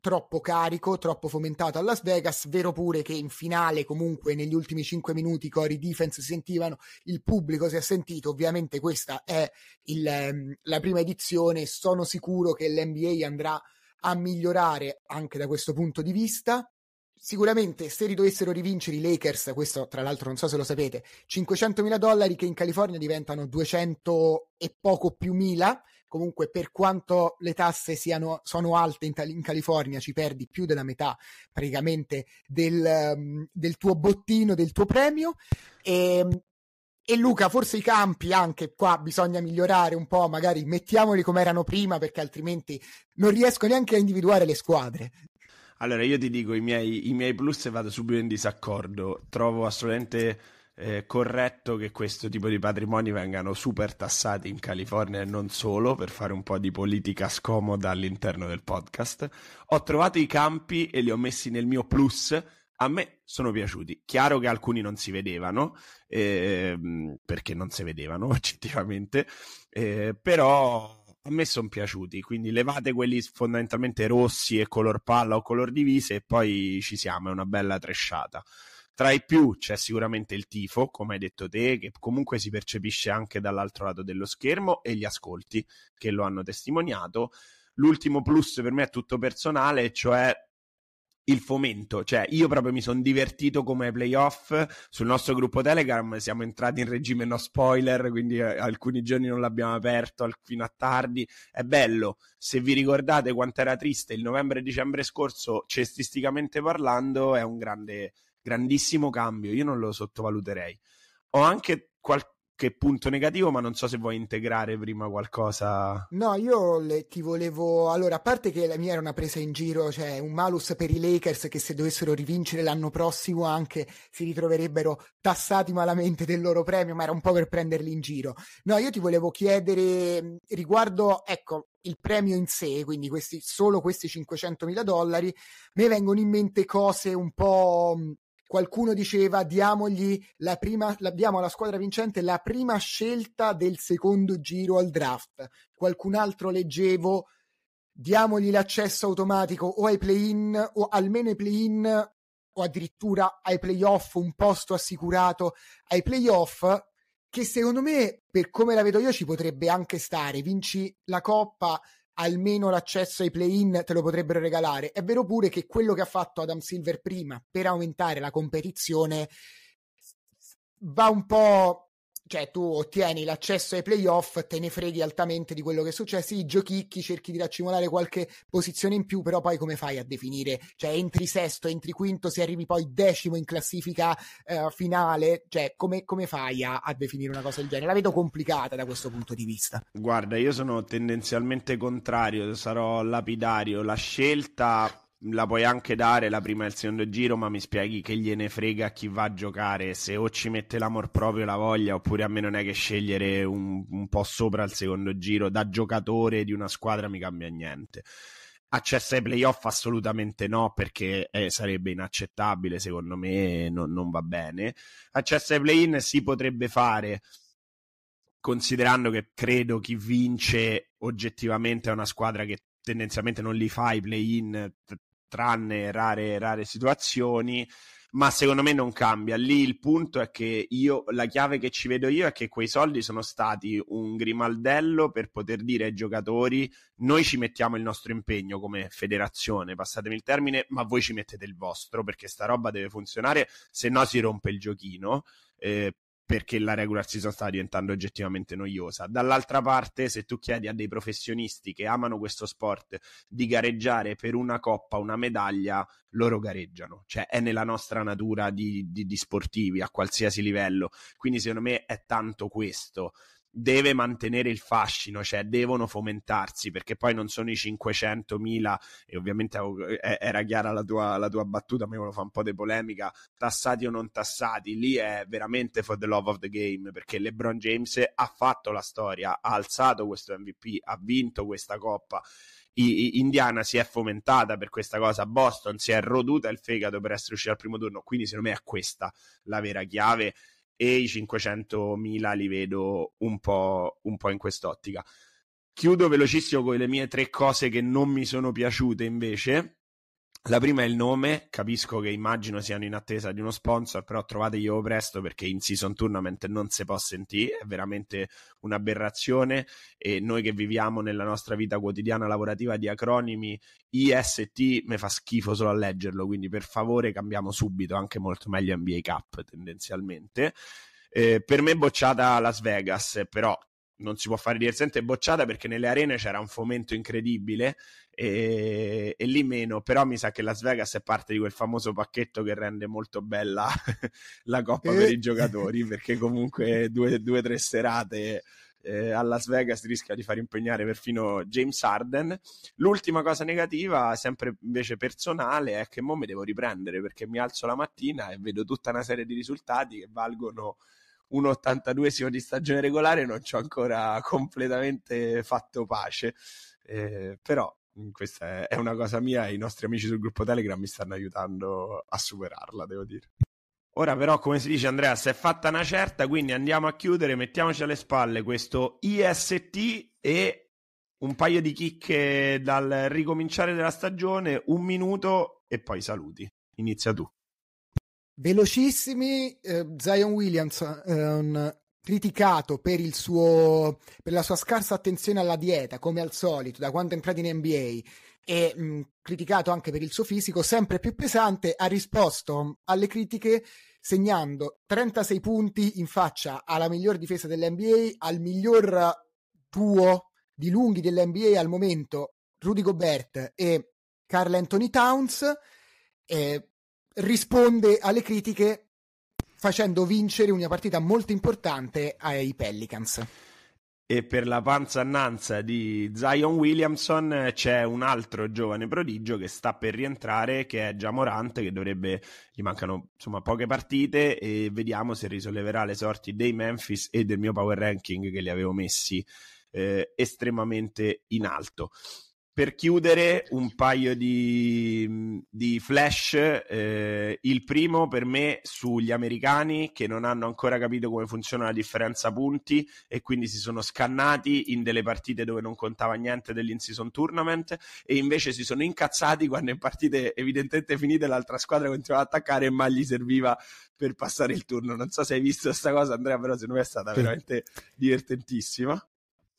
troppo carico, troppo fomentato a Las Vegas, vero pure che in finale comunque negli ultimi cinque minuti i cori defense si sentivano, il pubblico si è sentito, ovviamente questa è il, la prima edizione, sono sicuro che l'N B A andrà a migliorare anche da questo punto di vista. Sicuramente se li dovessero rivincere i Lakers, questo tra l'altro non so se lo sapete, cinquecentomila dollari che in California diventano duecento e poco più mila, comunque per quanto le tasse siano sono alte in, in California ci perdi più della metà praticamente del, del tuo bottino, del tuo premio. E E Luca, forse i campi anche qua bisogna migliorare un po', magari mettiamoli come erano prima, perché altrimenti non riesco neanche a individuare le squadre. Allora io ti dico i miei, i miei plus e vado subito in disaccordo. Trovo assolutamente eh, corretto che questo tipo di patrimoni vengano super tassati in California e non solo, per fare un po' di politica scomoda all'interno del podcast. Ho trovato i campi e li ho messi nel mio plus. A me sono piaciuti, chiaro che alcuni non si vedevano, eh, perché non si vedevano oggettivamente, eh, però a me sono piaciuti, quindi levate quelli fondamentalmente rossi e color palla o color divise e poi ci siamo, è una bella tresciata. Tra i più c'è sicuramente il tifo, come hai detto te, che comunque si percepisce anche dall'altro lato dello schermo, e gli ascolti che lo hanno testimoniato. L'ultimo plus per me è tutto personale, cioè il fomento, cioè io proprio mi sono divertito come ai playoff. Sul nostro gruppo Telegram siamo entrati in regime no spoiler, quindi alcuni giorni non l'abbiamo aperto fino a tardi. È bello, se vi ricordate quanto era triste il novembre e dicembre scorso cestisticamente parlando, è un grande, grandissimo cambio, io non lo sottovaluterei. Ho anche qualche Che punto negativo, ma non so se vuoi integrare prima qualcosa. No, io le, ti volevo... Allora, a parte che la mia era una presa in giro, cioè un malus per i Lakers che se dovessero rivincere l'anno prossimo anche si ritroverebbero tassati malamente del loro premio, ma era un po' per prenderli in giro. No, io ti volevo chiedere riguardo, ecco, il premio in sé, quindi questi solo questi cinquecentomila dollari, mi vengono in mente cose un po'... Qualcuno diceva diamogli la prima, la, diamo alla squadra vincente la prima scelta del secondo giro al draft. Qualcun altro leggevo diamogli l'accesso automatico o ai play-in o almeno ai play-in o addirittura ai play-off, un posto assicurato ai play-off, che secondo me, per come la vedo io, ci potrebbe anche stare. Vinci la coppa, almeno l'accesso ai play-in te lo potrebbero regalare. È vero pure che quello che ha fatto Adam Silver prima per aumentare la competizione va un po', cioè tu ottieni l'accesso ai play-off, te ne freghi altamente di quello che è successo, i giochicchi, cerchi di raccimolare qualche posizione in più, però poi come fai a definire, cioè entri sesto, entri quinto, se arrivi poi decimo in classifica eh, finale, cioè come, come fai a, a definire una cosa del genere? La vedo complicata da questo punto di vista. Guarda, io sono tendenzialmente contrario, sarò lapidario, la scelta la puoi anche dare la prima e il secondo giro, ma mi spieghi che gliene frega a chi va a giocare, se o ci mette l'amor proprio, la voglia, oppure a me non è che scegliere un, un po' sopra al secondo giro da giocatore di una squadra mi cambia niente. Accesso ai playoff assolutamente no, perché eh, sarebbe inaccettabile, secondo me non, non va bene. Accesso ai play-in si potrebbe fare, considerando che credo chi vince oggettivamente è una squadra che tendenzialmente non li fa i play-in, tranne rare, rare situazioni, ma secondo me non cambia. Lì il punto è che io, la chiave che ci vedo io è che quei soldi sono stati un grimaldello per poter dire ai giocatori: noi ci mettiamo il nostro impegno come federazione, passatemi il termine, ma voi ci mettete il vostro, perché sta roba deve funzionare, se no si rompe il giochino, eh, perché la regular season sta diventando oggettivamente noiosa. Dall'altra parte, se tu chiedi a dei professionisti che amano questo sport di gareggiare per una coppa, una medaglia, loro gareggiano. Cioè è nella nostra natura di, di, di sportivi a qualsiasi livello. Quindi secondo me è tanto questo. Deve mantenere il fascino, cioè devono fomentarsi, perché poi non sono i cinquecentomila, e ovviamente era chiara la tua, la tua battuta, a me lo fa un po' di polemica, tassati o non tassati, lì è veramente for the love of the game, perché LeBron James ha fatto la storia, ha alzato questo M V P, ha vinto questa coppa, Indiana si è fomentata per questa cosa, Boston si è roduta il fegato per essere uscita al primo turno, quindi secondo me è questa la vera chiave, e i cinquecentomila li vedo un po', un po' in quest'ottica. Chiudo velocissimo con le mie tre cose che non mi sono piaciute invece. La prima è il nome, capisco che immagino siano in attesa di uno sponsor, però trovateglielo presto, perché in season tournament non si può sentire, è veramente un'aberrazione, e noi che viviamo nella nostra vita quotidiana lavorativa di acronimi, I S T mi fa schifo solo a leggerlo, quindi per favore cambiamo subito, anche molto meglio N B A Cup tendenzialmente. Eh, per me bocciata Las Vegas, però non si può fare diversamente, bocciata perché nelle arene c'era un fomento incredibile e, e lì meno, però mi sa che Las Vegas è parte di quel famoso pacchetto che rende molto bella la coppa eh. per i giocatori, perché comunque due o tre serate eh, a Las Vegas rischia di far impegnare perfino James Harden. L'ultima cosa negativa, sempre invece personale, è che mo mi devo riprendere, perché mi alzo la mattina e vedo tutta una serie di risultati che valgono un ottantaduesimo di stagione regolare, non ci ho ancora completamente fatto pace, eh, però questa è una cosa mia e i nostri amici sul gruppo Telegram mi stanno aiutando a superarla, devo dire. Ora però, come si dice Andrea, si è fatta una certa, quindi andiamo a chiudere, mettiamoci alle spalle questo I S T e un paio di chicche dal ricominciare della stagione, un minuto e poi saluti. Inizia tu. velocissimi. eh, Zion Williamson, eh, criticato per il suo per la sua scarsa attenzione alla dieta, come al solito da quando è entrato in N B A, e mh, criticato anche per il suo fisico sempre più pesante, ha risposto alle critiche segnando trentasei punti in faccia alla miglior difesa dell'N B A, al miglior duo di lunghi dell'N B A al momento, Rudy Gobert e Karl Anthony Towns. Eh, risponde alle critiche facendo vincere una partita molto importante ai Pelicans. E per la panza annanza di Zion Williamson c'è un altro giovane prodigio che sta per rientrare, che è Ja Morant, che dovrebbe, gli mancano insomma poche partite, e vediamo se risolleverà le sorti dei Memphis e del mio power ranking, che li avevo messi eh, estremamente in alto. Per chiudere, un paio di, di flash, eh, il primo per me sugli americani, che non hanno ancora capito come funziona la differenza punti e quindi si sono scannati in delle partite dove non contava niente dell'in-season tournament, e invece si sono incazzati quando in partite evidentemente finite l'altra squadra continuava ad attaccare ma gli serviva per passare il turno. Non so se hai visto questa cosa, Andrea, però secondo me è stata veramente divertentissima.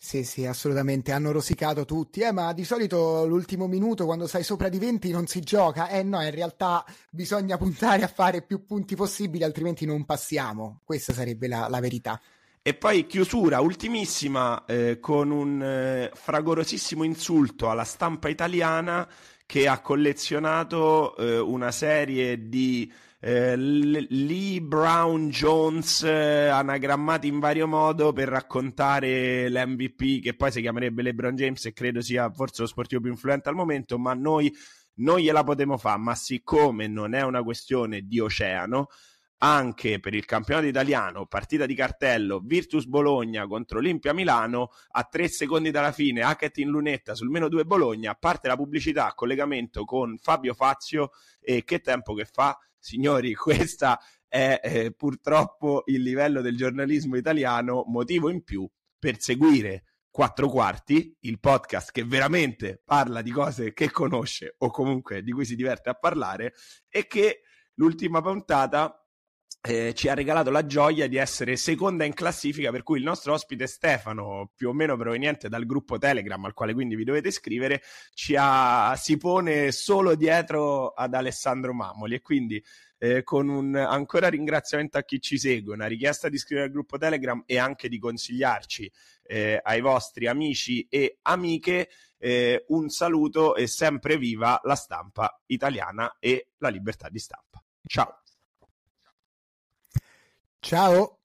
Sì, sì, assolutamente, hanno rosicato tutti, eh, ma di solito l'ultimo minuto quando sei sopra di venti non si gioca, eh no, in realtà bisogna puntare a fare più punti possibili, altrimenti non passiamo, questa sarebbe la, la verità. E poi chiusura, ultimissima, eh, con un eh, fragorosissimo insulto alla stampa italiana, che ha collezionato eh, una serie di Eh, Lee Brown Jones eh, anagrammati in vario modo per raccontare l'M V P, che poi si chiamerebbe LeBron James e credo sia forse lo sportivo più influente al momento, ma noi non gliela potremo fare. Ma siccome non è una questione di oceano, anche per il campionato italiano, partita di cartello Virtus Bologna contro Olimpia Milano, a tre secondi dalla fine Hackett in lunetta sul meno due Bologna, parte la pubblicità, collegamento con Fabio Fazio, e che tempo che fa, signori. Questa è eh, purtroppo il livello del giornalismo italiano, motivo in più per seguire Quattro Quarti, il podcast che veramente parla di cose che conosce o comunque di cui si diverte a parlare, e che l'ultima puntata Eh, ci ha regalato la gioia di essere seconda in classifica, per cui il nostro ospite Stefano, più o meno proveniente dal gruppo Telegram al quale quindi vi dovete iscrivere, ci ha, si pone solo dietro ad Alessandro Mamoli, e quindi eh, con un ancora ringraziamento a chi ci segue, una richiesta di iscrivere al gruppo Telegram e anche di consigliarci eh, ai vostri amici e amiche, eh, un saluto e sempre viva la stampa italiana e la libertà di stampa. Ciao. Ciao.